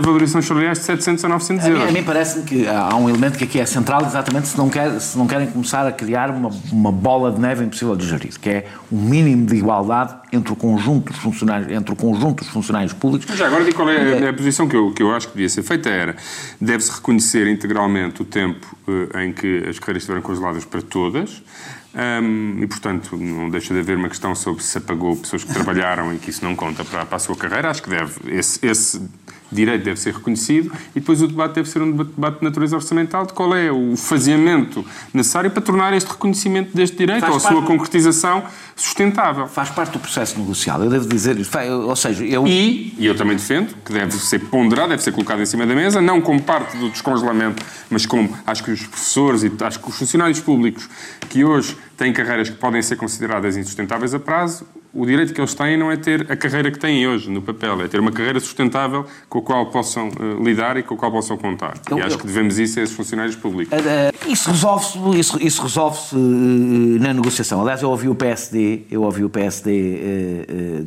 valorizações salariais de 700 a 900 euros. A mim parece-me que há um elemento que aqui é central, exatamente, se não querem começar a criar uma bola de neve impossível de gerir, que é o mínimo de igualdade entre o conjunto dos funcionários públicos. Mas já agora digo qual é a posição que eu acho que devia ser feita. Era, deve-se reconhecer integralmente o tempo em que as carreiras estiveram congeladas para todas, e portanto não deixa de haver uma questão sobre se apagou pessoas que trabalharam e que isso não conta para a sua carreira. Acho que esse direito deve ser reconhecido, e depois o debate deve ser um debate de natureza orçamental, de qual é o faseamento necessário para tornar este reconhecimento deste direito ou a sua concretização sustentável. Faz parte do processo negocial, eu devo dizer isso. Ou seja, E eu também defendo que deve ser ponderado, deve ser colocado em cima da mesa, não como parte do descongelamento, mas como acho que os professores e acho que os funcionários públicos que hoje têm carreiras que podem ser consideradas insustentáveis a prazo, o direito que eles têm não é ter a carreira que têm hoje no papel, é ter uma carreira sustentável com a qual possam lidar e com a qual possam contar. E acho que devemos isso a esses funcionários públicos. Isso resolve-se na negociação. Aliás, eu ouvi o PSD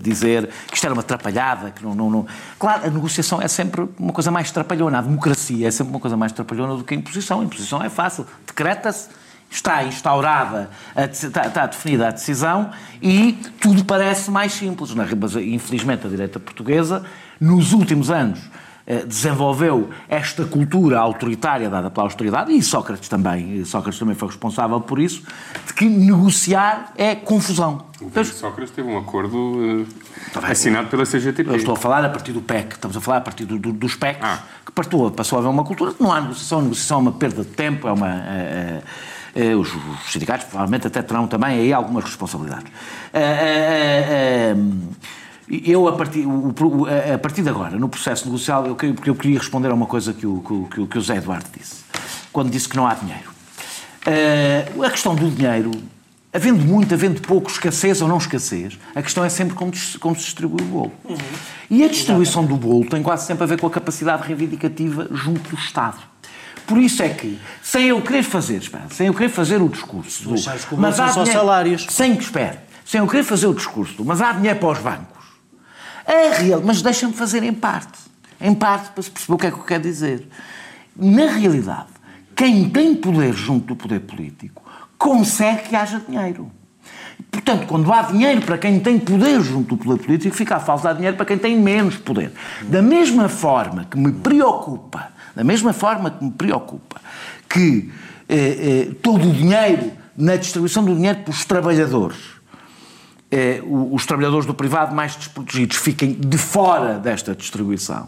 dizer que isto era uma atrapalhada, que não... Claro, a negociação é sempre uma coisa mais trapalhona, a democracia é sempre uma coisa mais trapalhona do que a imposição. A imposição é fácil, decreta-se, está instaurada, está definida a decisão e tudo parece mais simples. Mas, infelizmente, a direita portuguesa, nos últimos anos, desenvolveu esta cultura autoritária dada pela austeridade, e Sócrates também foi responsável por isso, de que negociar é confusão. O Sócrates teve um acordo assinado pela CGTP. Eu estou a falar a partir do PEC, estamos a falar a partir dos PECs, que passou a haver uma cultura que não há negociação. A negociação é uma perda de tempo, é uma... Os sindicatos provavelmente até terão também aí algumas responsabilidades. Eu, a partir de agora, no processo negocial, eu queria responder a uma coisa que o Zé Eduardo disse, quando disse que não há dinheiro. A questão do dinheiro, havendo muito, havendo pouco, escassez ou não escassez, a questão é sempre como se distribui o bolo. Uhum. E a distribuição do bolo tem quase sempre a ver com a capacidade reivindicativa junto do Estado. Por isso é que, sem eu querer fazer o discurso... Mas há só dinheiro, salários. Sem eu querer fazer o discurso, mas há dinheiro para os bancos. Mas deixa-me fazer em parte. Em parte, para se perceber o que é que eu quero dizer. Na realidade, quem tem poder junto do poder político consegue que haja dinheiro. Portanto, quando há dinheiro para quem tem poder junto do poder político, fica a falta de dinheiro para quem tem menos poder. Da mesma forma que me preocupa que todo o dinheiro, na distribuição do dinheiro para os trabalhadores, os trabalhadores do privado mais desprotegidos fiquem de fora desta distribuição,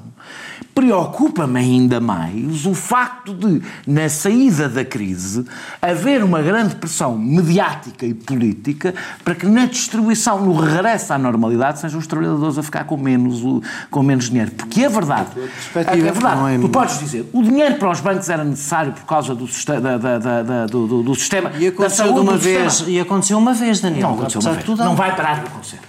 preocupa-me ainda mais o facto de, na saída da crise, haver uma grande pressão mediática e política para que na distribuição, no regresso à normalidade, sejam os trabalhadores a ficar com menos dinheiro. Porque é verdade, tu podes dizer, o dinheiro para os bancos era necessário por causa do sistema da saúde, e aconteceu uma vez, Daniel. Não aconteceu uma vez. Não vai parar de acontecer.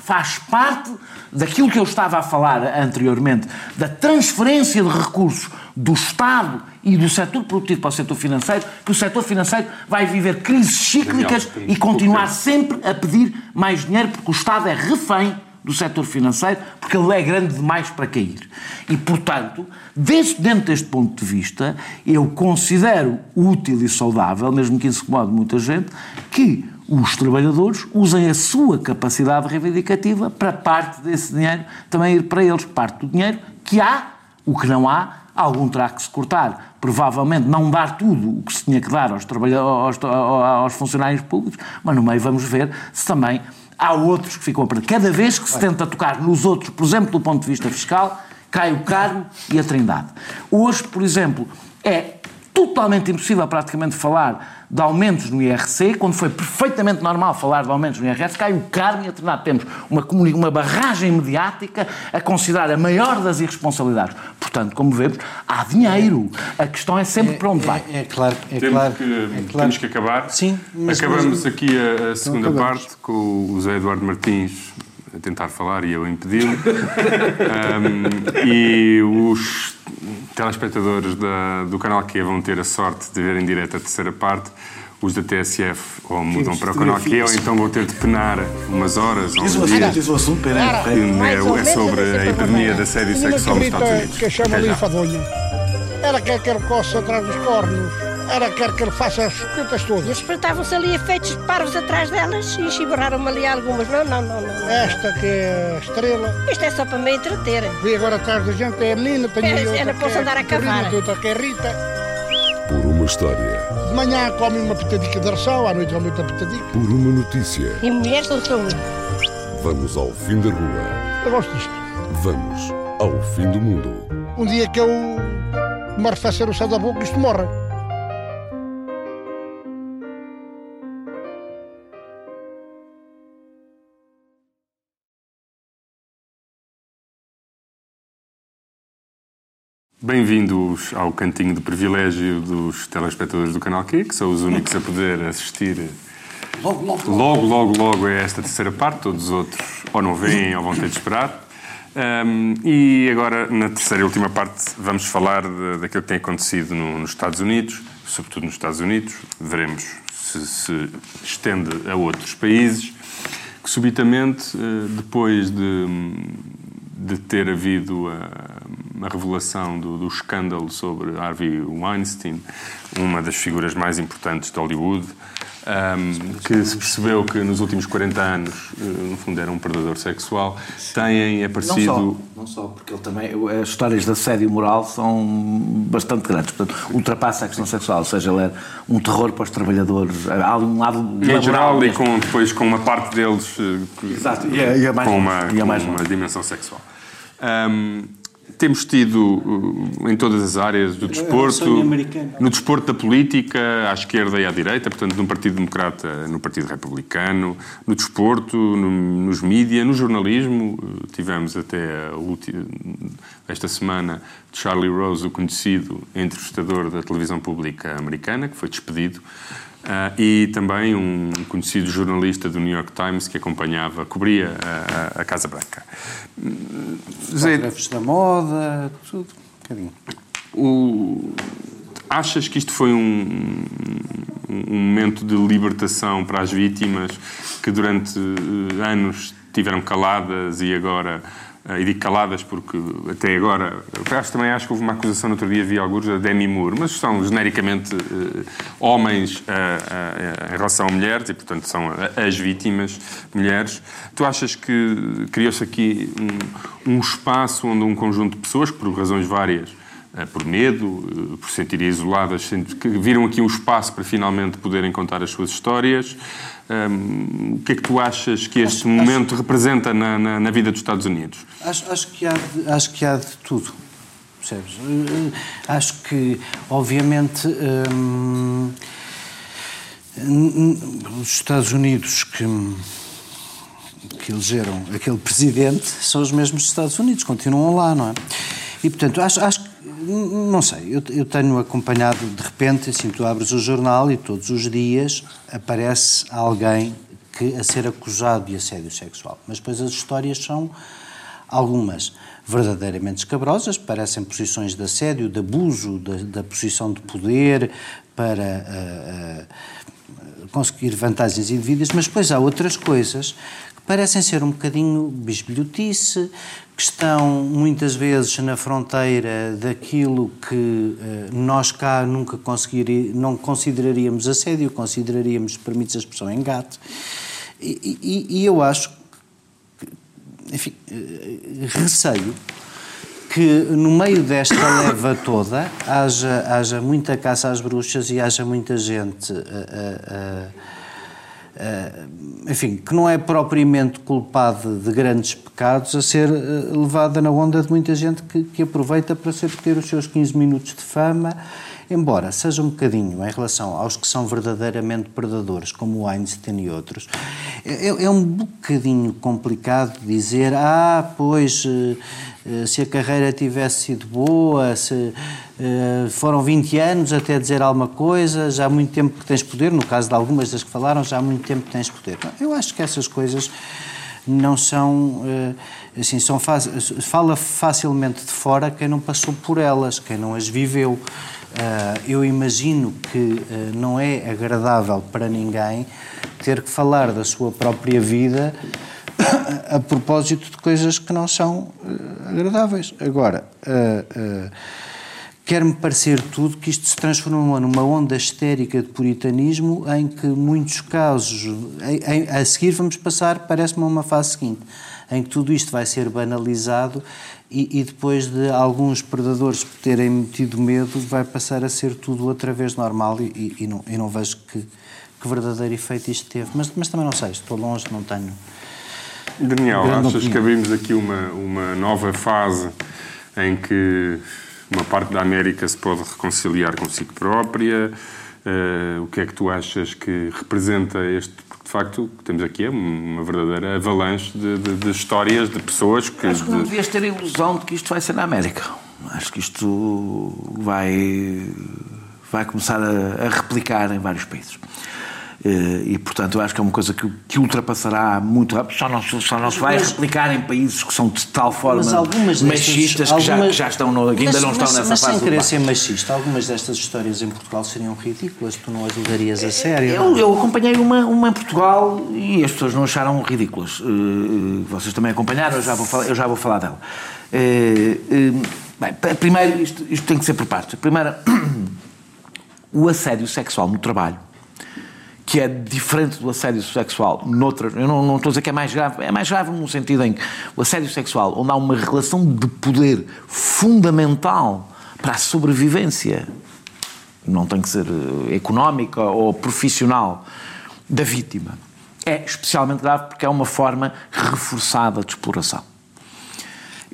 Faz parte daquilo que eu estava a falar anteriormente, da transferência de recursos do Estado e do setor produtivo para o setor financeiro, que o setor financeiro vai viver crises cíclicas e continuar sempre a pedir mais dinheiro, porque o Estado é refém do setor financeiro, porque ele é grande demais para cair. E, portanto, dentro deste ponto de vista, eu considero útil e saudável, mesmo que incomode muita gente, que os trabalhadores usem a sua capacidade reivindicativa para parte desse dinheiro também ir para eles. Parte do dinheiro que há, o que não há, algum terá que se cortar. Provavelmente não dar tudo o que se tinha que dar aos funcionários públicos, mas no meio vamos ver se também há outros que ficam para. Cada vez que se tenta tocar nos outros, por exemplo, do ponto de vista fiscal, cai o Carmo e a Trindade. Hoje, por exemplo, é totalmente impossível praticamente falar de aumentos no IRC, quando foi perfeitamente normal falar de aumentos no IRS, cai o carne e atrás temos uma barragem mediática a considerar a maior das irresponsabilidades. Portanto, como vemos, há dinheiro. A questão é sempre para onde vai. Temos que acabar. Sim, mas acabamos aqui a segunda parte com o José Eduardo Martins a tentar falar e eu impedi-lo. E os telespectadores do Canal Q vão ter a sorte de ver em direto a terceira parte. Os da TSF ou mudam para o Canal Q ou então vão ter de penar umas horas ou uns dias. É sobre a epidemia de assédio sexual nos Estados Unidos. Que chama ali fadonha. Ela quer que ele coça atrás dos cornos. Ela quer que ele faça as coisas todas. Eles espreitavam-se ali efeitos de parvos atrás delas e chiborraram-me ali algumas. Não. Esta que é a estrela. Isto é só para me entreter. Vi agora atrás da gente é a menina. Eu não posso andar a cavar. Por uma história. De manhã come uma petadica de arção, à noite come outra petadica. Por uma notícia. E mulheres não são. Vamos ao fim da rua. Eu gosto disto. Vamos ao fim do mundo. Um dia que eu me arrefecer o céu da boca, isto morre. Bem-vindos ao cantinho de privilégio dos telespectadores do Canal Q, que são os únicos a poder assistir logo a esta terceira parte. Todos os outros ou não vêm ou vão ter de esperar. E agora, na terceira e última parte, vamos falar daquilo que tem acontecido nos Estados Unidos, sobretudo nos Estados Unidos. Veremos se estende a outros países, que subitamente, depois de ter havido a revelação do escândalo sobre Harvey Weinstein, uma das figuras mais importantes de Hollywood, que se percebeu que nos últimos 40 anos, no fundo, era um predador sexual, têm aparecido... Não só, porque ele também... As histórias de assédio moral são bastante grandes, portanto, ultrapassa a questão sexual, ou seja, ele era um terror para os trabalhadores, há um lado... E em geral, e depois com uma parte deles... Exato, e a mais uma dimensão sexual. Temos tido em todas as áreas do desporto, no desporto da política, à esquerda e à direita, portanto, no Partido Democrata, no Partido Republicano, no desporto, nos mídia, no jornalismo. Tivemos até esta semana Charlie Rose, o conhecido entrevistador da televisão pública americana, que foi despedido, e também um conhecido jornalista do New York Times que cobria a Casa Branca. Fotógrafos da moda, tudo, um bocadinho. Achas que isto foi um momento de libertação para as vítimas que durante anos tiveram caladas e agora... E digo caladas porque até agora... Acho que houve uma acusação no outro dia, vi alguns, da Demi Moore, mas são genericamente homens em relação a mulheres e, portanto, são as vítimas mulheres. Tu achas que criou-se aqui um espaço onde um conjunto de pessoas, por razões várias, por medo, por se sentirem isoladas, que viram aqui um espaço para finalmente poderem contar as suas histórias? O que é que tu achas que este momento representa na vida dos Estados Unidos? Acho que há de tudo, percebes? Acho que, obviamente, os Estados Unidos que elegeram aquele presidente são os mesmos Estados Unidos, continuam lá, não é? E, portanto, acho que... Não sei, eu tenho acompanhado, de repente, assim, tu abres o jornal e todos os dias aparece alguém a ser acusado de assédio sexual. Mas depois as histórias são algumas verdadeiramente escabrosas, parecem posições de assédio, de abuso, da posição de poder para conseguir vantagens indevidas, mas depois há outras coisas que parecem ser um bocadinho bisbilhotice, que estão muitas vezes na fronteira daquilo que nós cá nunca não consideraríamos assédio, consideraríamos, permite-se a expressão, engate. E eu acho, enfim, receio que no meio desta leva toda haja muita caça às bruxas e haja muita gente enfim, que não é propriamente culpado de grandes pecados, a ser levada na onda de muita gente que aproveita para ter os seus 15 minutos de fama, embora seja um bocadinho, em relação aos que são verdadeiramente predadores, como o Einstein e outros, é um bocadinho complicado dizer, pois, se a carreira tivesse sido boa, se foram 20 anos até dizer alguma coisa, já há muito tempo que tens poder, no caso de algumas das que falaram, já há muito tempo que tens poder. Eu acho que essas coisas não são, assim, fala facilmente de fora quem não passou por elas, quem não as viveu. Eu imagino que não é agradável para ninguém ter que falar da sua própria vida a propósito de coisas que não são agradáveis. Agora, quer-me parecer tudo que isto se transformou numa onda histérica de puritanismo em que muitos casos, a seguir vamos passar, parece-me, uma fase seguinte, em que tudo isto vai ser banalizado e depois de alguns predadores terem metido medo, vai passar a ser tudo outra vez normal e não vejo que verdadeiro efeito isto teve. Mas também não sei, estou longe, não tenho... Daniel, achas que abrimos aqui uma nova fase em que uma parte da América se pode reconciliar consigo própria? O que é que tu achas que representa este... De facto, o que temos aqui é uma verdadeira avalanche de histórias, de pessoas que... Acho que não devias ter a ilusão de que isto vai ser na América. Acho que isto vai começar a replicar em vários países. E, portanto, eu acho que é uma coisa que ultrapassará muito rápido. Só não se vai replicar em países que são de tal forma machistas que já estão ainda não estão nessa fase. Mas sem querer ser machista, algumas destas histórias em Portugal seriam ridículas, tu não as levarias a sério. Eu acompanhei uma em Portugal e as pessoas não acharam ridículas. Vocês também acompanharam, eu já vou falar dela. Bem, primeiro, isto tem que ser por partes. Primeiro, o assédio sexual no trabalho, que é diferente do assédio sexual noutras... Eu não estou a dizer que é mais grave num sentido em que o assédio sexual, onde há uma relação de poder fundamental para a sobrevivência, não tem que ser económica ou profissional, da vítima, é especialmente grave porque é uma forma reforçada de exploração.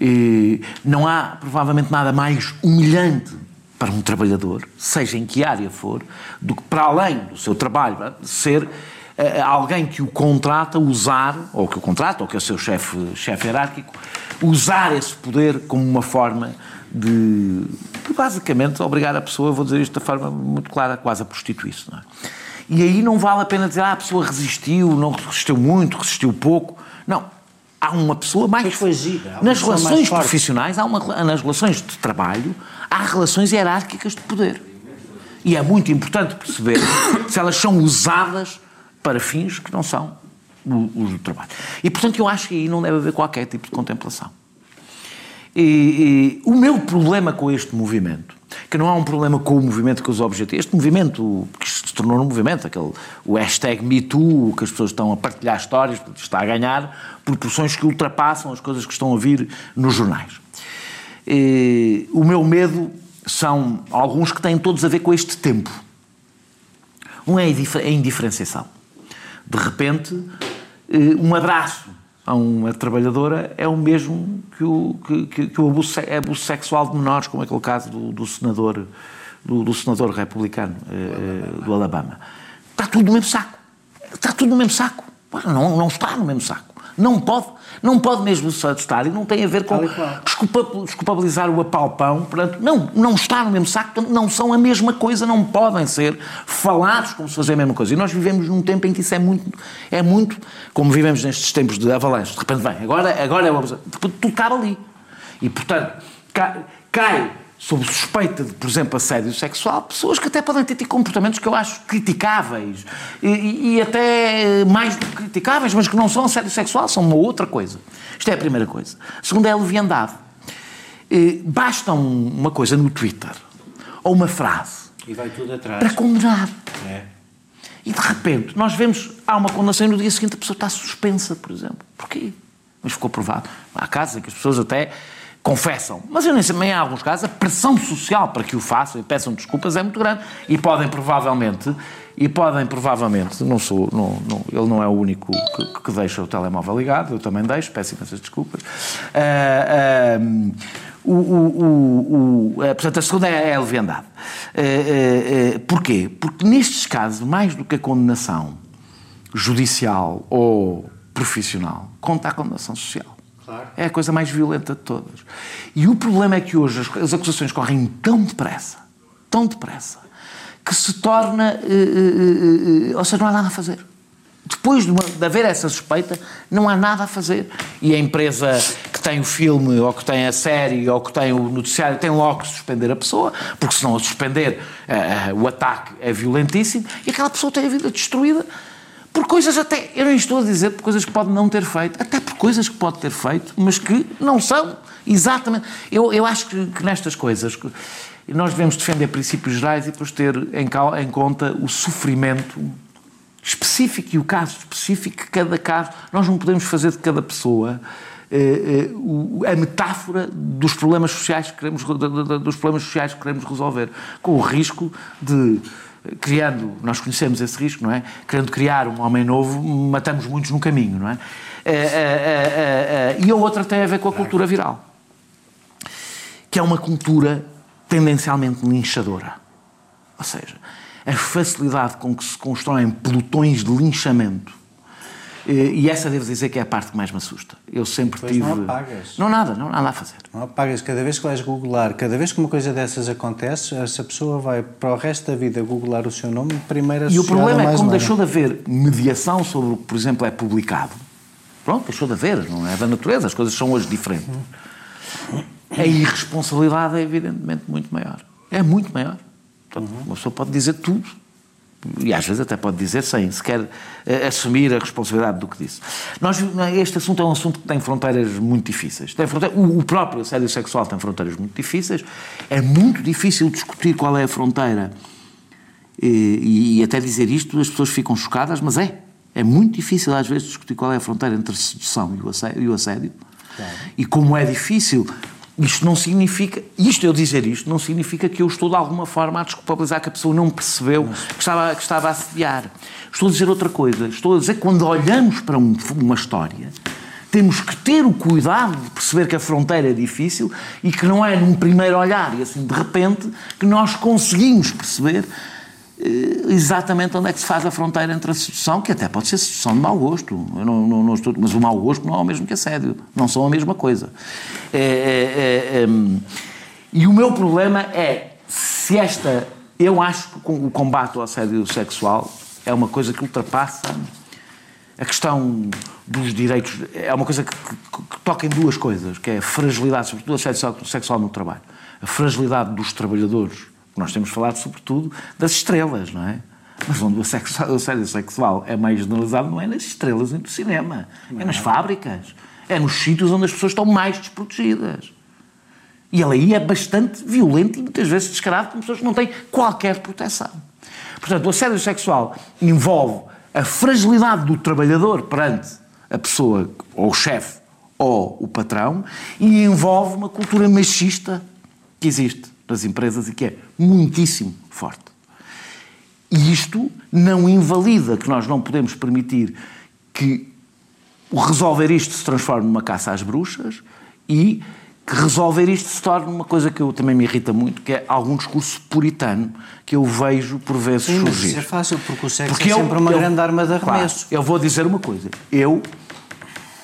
E não há provavelmente nada mais humilhante para um trabalhador, seja em que área for, do que, para além do seu trabalho, ser alguém que o contrata usar, ou que o contrata, ou que é o seu chefe hierárquico, usar esse poder como uma forma de basicamente obrigar a pessoa, vou dizer isto de forma muito clara, quase a prostituir-se, não é? E aí não vale a pena dizer, a pessoa resistiu, não resistiu muito, resistiu pouco, não. Há uma pessoa mais... Foi gira, nas relações profissionais, nas relações de trabalho, há relações hierárquicas de poder. E é muito importante perceber se elas são usadas para fins que não são os do trabalho. E, portanto, eu acho que aí não deve haver qualquer tipo de contemplação. E o meu problema com este movimento, que não é um problema com o movimento, com os objetivos, este movimento que se tornou um movimento, o hashtag MeToo, que as pessoas estão a partilhar histórias, está a ganhar proporções que ultrapassam as coisas que estão a vir nos jornais. E o meu medo são alguns que têm todos a ver com este tempo. Um é a indiferenciação. De repente, um abraço a uma trabalhadora é o mesmo que o abuso sexual de menores, como aquele caso do senador republicano do Alabama. Está tudo no mesmo saco. Não está no mesmo saco. Não pode mesmo estar, e não tem a ver com desculpabilizar o apalpão, portanto, não está no mesmo saco, portanto, não são a mesma coisa, não podem ser falados como se fosse a mesma coisa. E nós vivemos num tempo em que isso é muito como vivemos nestes tempos de avalanche, de repente vem, agora é uma coisa, tudo cabe ali. E, portanto, cai sob suspeita de, por exemplo, assédio sexual, pessoas que até podem ter tido comportamentos que eu acho criticáveis, e até mais do que criticáveis, mas que não são assédio sexual, são uma outra coisa. Isto é a primeira coisa. A segunda é a leviandade. Basta uma coisa no Twitter, ou uma frase, e vai tudo atrás, para condenar. É. E, de repente, nós vemos, há uma condenação e no dia seguinte a pessoa está suspensa, por exemplo. Porquê? Mas ficou provado. Há casos em que as pessoas até... confessam, mas eu nem sei, em alguns casos a pressão social para que o façam e peçam desculpas é muito grande e podem provavelmente e podem provavelmente, ele não é o único que deixa o telemóvel ligado, eu também deixo, peço imensas desculpas. Portanto, a segunda é a leviandade. Porquê? Porque nestes casos, mais do que a condenação judicial ou profissional, conta a condenação social. Claro. É a coisa mais violenta de todas. E o problema é que hoje as acusações correm tão depressa, que se torna... ou seja, não há nada a fazer. Depois de haver essa suspeita, não há nada a fazer. E a empresa que tem o filme, ou que tem a série, ou que tem o noticiário, tem logo que suspender a pessoa, porque se não a suspender, o ataque é violentíssimo, e aquela pessoa tem a vida destruída por coisas até... Eu não estou a dizer por coisas que pode não ter feito, até por coisas que pode ter feito, mas que não são exatamente... Eu acho que nestas coisas... nós devemos defender princípios gerais e depois ter em conta o sofrimento específico e o caso específico que cada caso... Nós não podemos fazer de cada pessoa a metáfora dos problemas sociais que queremos, resolver, com o risco de... criando, nós conhecemos esse risco, não é? Querendo criar um homem novo, matamos muitos no caminho, não é? E a outra tem a ver com a cultura viral, que é uma cultura tendencialmente linchadora. Ou seja, a facilidade com que se constroem pelotões de linchamento. E essa, devo dizer, que é a parte que mais me assusta. Eu sempre tive... Não apagas. Não há nada a fazer. Não apagas. Cada vez que vais googlar, cada vez que uma coisa dessas acontece, essa pessoa vai para o resto da vida googlar o seu nome, primeiro associada. E o problema é que, como deixou de haver mediação sobre o que, por exemplo, é publicado, pronto, deixou de haver, não é da natureza, as coisas são hoje diferentes. A irresponsabilidade é, evidentemente, muito maior. É muito maior. Portanto, uma pessoa pode dizer tudo. E às vezes até pode dizer sem sequer assumir a responsabilidade do que disse. Este assunto é um assunto que tem fronteiras muito difíceis. O próprio assédio sexual tem fronteiras muito difíceis. É muito difícil discutir qual é a fronteira. E até dizer isto, as pessoas ficam chocadas, mas é muito difícil às vezes discutir qual é a fronteira entre a sedução e o assédio. Claro. E como é difícil... Isto não significa, eu dizer isto, não significa que eu estou de alguma forma a desculpabilizar que a pessoa não percebeu que estava a assediar. Estou a dizer outra coisa. Estou a dizer que quando olhamos para uma história, temos que ter o cuidado de perceber que a fronteira é difícil e que não é num primeiro olhar e assim de repente que nós conseguimos perceber exatamente onde é que se faz a fronteira entre a sedução, que até pode ser sedução de mau gosto, eu não estou, mas o mau gosto não é o mesmo que assédio, não são a mesma coisa. E o meu problema é se esta... Eu acho que o combate ao assédio sexual é uma coisa que ultrapassa a questão dos direitos, é uma coisa que toca em duas coisas, que é a fragilidade, sobretudo o assédio sexual no trabalho, a fragilidade dos trabalhadores. Nós temos falado, sobretudo, das estrelas, não é? Mas onde o assédio sexual é mais generalizado não é nas estrelas, é no cinema, é nas fábricas, é nos sítios onde as pessoas estão mais desprotegidas. E ele aí é bastante violento e muitas vezes descarado com pessoas que não têm qualquer proteção. Portanto, o assédio sexual envolve a fragilidade do trabalhador perante a pessoa, ou o chefe, ou o patrão, e envolve uma cultura machista que existe nas empresas e que é muitíssimo forte. E isto não invalida que nós não podemos permitir que resolver isto se transforme numa caça às bruxas e que resolver isto se torne uma coisa que eu também me irrita muito, que é algum discurso puritano que eu vejo por vezes surgir. Sim, mas é fácil, porque o sexo é sempre uma grande arma de arremesso. Claro, eu vou dizer uma coisa, eu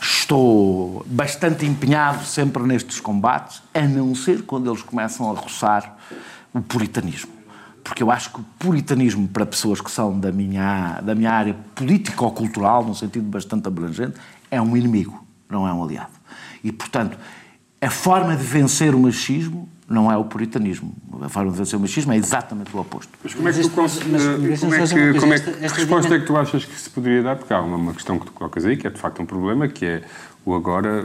estou bastante empenhado sempre nestes combates, a não ser quando eles começam a roçar o puritanismo. Porque eu acho que o puritanismo, para pessoas que são da minha área político-cultural, num sentido bastante abrangente, é um inimigo, não é um aliado. E, portanto, a forma de vencer o machismo não é o puritanismo. A forma de vencer o machismo é exatamente o oposto. Mas como é que resposta é que tu achas que se poderia dar? Porque há uma questão que tu colocas aí, que é de facto um problema, que é o agora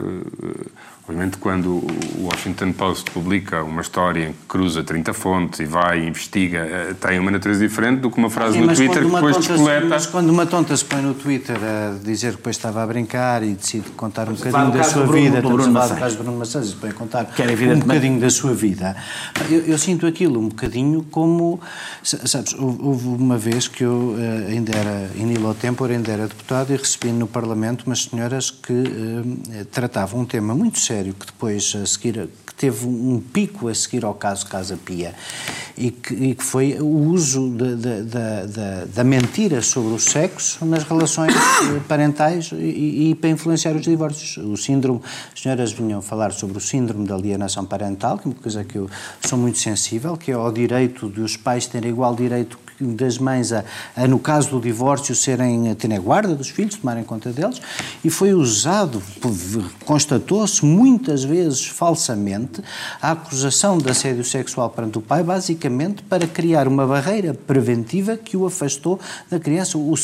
Obviamente, quando o Washington Post publica uma história em que cruza 30 fontes e vai e investiga, tem uma natureza diferente do que uma frase no Twitter que depois descoleta. Mas quando uma tonta se põe no Twitter a dizer que depois estava a brincar e decide contar um bocadinho da sua vida, estamos Bruno Maçãs, e depois contar um bocadinho da sua vida, eu sinto aquilo um bocadinho como, sabes, houve uma vez que eu ainda era, in illo tempore, ainda era deputado e recebi no Parlamento umas senhoras que tratavam um tema muito sério, que depois a seguir, que teve um pico a seguir ao caso Casa Pia e que foi o uso da mentira sobre o sexo nas relações parentais e para influenciar os divórcios. O síndrome, as senhoras vinham falar sobre o síndrome da alienação parental, que é uma coisa que eu sou muito sensível, que é ao direito dos pais terem igual direito das mães a no caso do divórcio, terem a guarda dos filhos, tomarem conta deles, e foi usado, constatou-se muitas vezes falsamente, a acusação de assédio sexual perante o pai, basicamente para criar uma barreira preventiva que o afastou da criança. O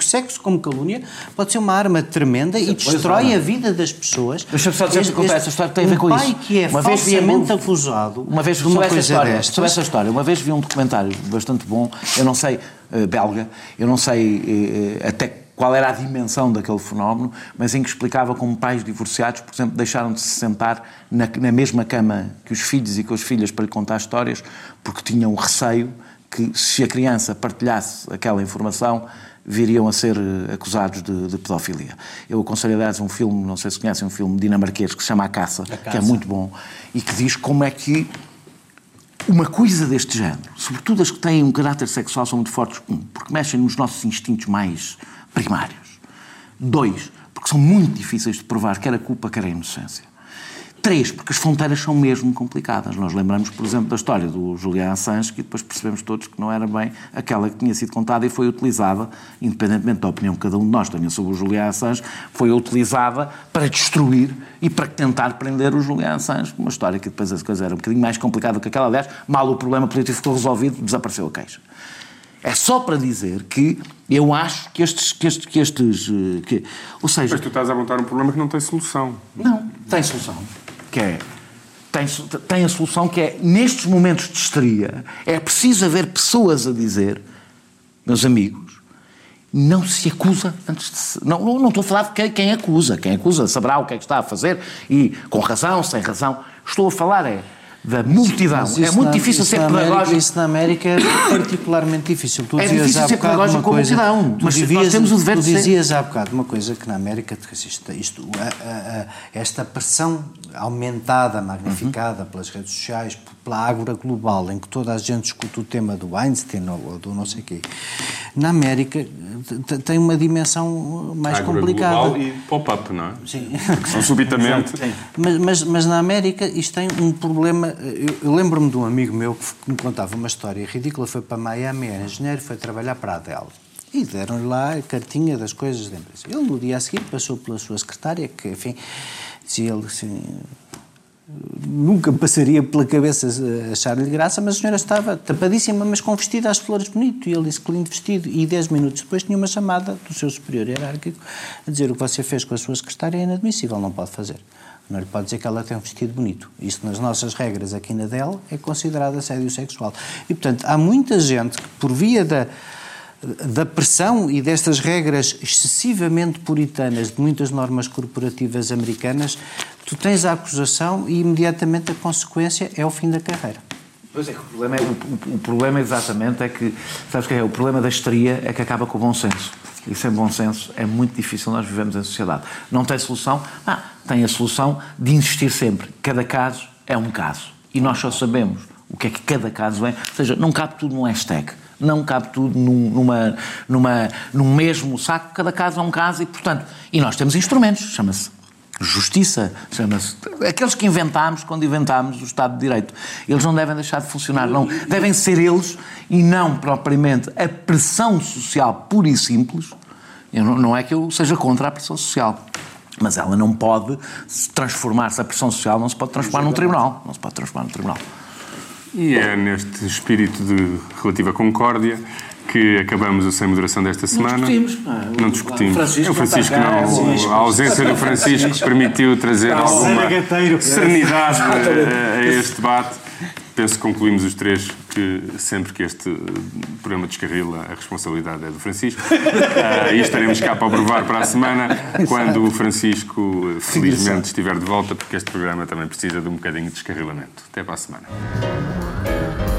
sexo como calúnia pode ser uma arma tremenda e destrói a vida das pessoas. Mas só te contar essa história que tem a ver com isso. Um pai que é falsamente acusado de uma coisa destas. Sobre essa história, uma vez vi um documentário bastante bom, eu não sei, belga, eu não sei até qual era a dimensão daquele fenómeno, mas em que explicava como pais divorciados, por exemplo, deixaram de se sentar na mesma cama que os filhos e com as filhas para lhe contar histórias, porque tinham receio que se a criança partilhasse aquela informação viriam a ser acusados de pedofilia. Eu aconselho, aliás, um filme, não sei se conhecem, um filme dinamarquês que se chama A Caça, que é muito bom, e que diz como é que uma coisa deste género, sobretudo as que têm um caráter sexual, são muito fortes, porque mexem nos nossos instintos mais primários. 2, porque são muito difíceis de provar, quer a culpa, quer a inocência. 3, porque as fronteiras são mesmo complicadas. Nós lembramos, por exemplo, da história do Julian Assange, que depois percebemos todos que não era bem aquela que tinha sido contada e foi utilizada, independentemente da opinião que cada um de nós tenha sobre o Julian Assange, foi utilizada para destruir e para tentar prender o Julian Assange. Uma história que depois as coisas eram um bocadinho mais complicada do que aquela. Aliás, mal o problema político ficou resolvido, desapareceu a queixa. É só para dizer que eu acho que estes ou seja... Mas tu estás a montar um problema que não tem solução. Não, tem solução. Que é, tem a solução que é, nestes momentos de histeria, é preciso haver pessoas a dizer, meus amigos, não se acusa antes de... Não estou a falar de quem acusa saberá o que é que está a fazer, e com razão, sem razão, estou a falar é da multidão. É muito difícil ser pedagógico. Isso na América é particularmente difícil. É difícil ser pedagógico com a multidão. Mas nós temos o dever de ser. Tu dizias há bocado uma coisa que na América, esta pressão aumentada, magnificada pelas redes sociais, pela ágora global, em que toda a gente escuta o tema do Einstein ou do não sei quê, na América tem uma dimensão mais complicada. Ágora global e pop-up, não é? Sim. Que são subitamente... Mas na América isto tem um problema... Eu lembro-me de um amigo meu que me contava uma história ridícula, foi para Miami, era engenheiro, foi trabalhar para a Adele. E deram-lhe lá a cartinha das coisas da empresa. Ele, no dia a seguir, passou pela sua secretária, que, enfim, dizia ele assim... Nunca passaria pela cabeça achar-lhe graça, mas a senhora estava tapadíssima, mas com vestido às flores bonito, e ele disse que lindo vestido, e 10 minutos depois tinha uma chamada do seu superior hierárquico a dizer o que você fez com a sua secretária é inadmissível, não pode fazer. Não lhe pode dizer que ela tem um vestido bonito. Isto, nas nossas regras aqui na Adele, é considerado assédio sexual. E, portanto, há muita gente que, por via da pressão e destas regras excessivamente puritanas de muitas normas corporativas americanas, tu tens a acusação e imediatamente a consequência é o fim da carreira. Pois é, que o problema exatamente é que, sabes o que é? O problema da histeria é que acaba com o bom senso. E sem bom senso é muito difícil nós vivemos em sociedade. Não tem solução? Tem a solução de insistir sempre. Cada caso é um caso. E nós só sabemos o que é que cada caso é. Ou seja, não cabe tudo num hashtag. Não cabe tudo num mesmo saco, cada caso é um caso e, portanto... E nós temos instrumentos, chama-se justiça, chama-se... Aqueles que inventámos quando inventámos o Estado de Direito. Eles não devem deixar de funcionar, não. Devem ser eles e não propriamente a pressão social pura e simples. Não é que eu seja contra a pressão social, mas ela não pode transformar-se, a pressão social não se pode transformar num tribunal. Não se pode transformar num tribunal. E é neste espírito de relativa concórdia que acabamos o Sem Moderação desta semana. Não discutimos. A ausência do Francisco permitiu trazer alguma serenidade a este debate. Penso que concluímos os três que sempre que este programa descarrila, a responsabilidade é do Francisco. E estaremos cá para provar para a semana, quando o Francisco felizmente estiver de volta, porque este programa também precisa de um bocadinho de descarrilamento. Até para a semana.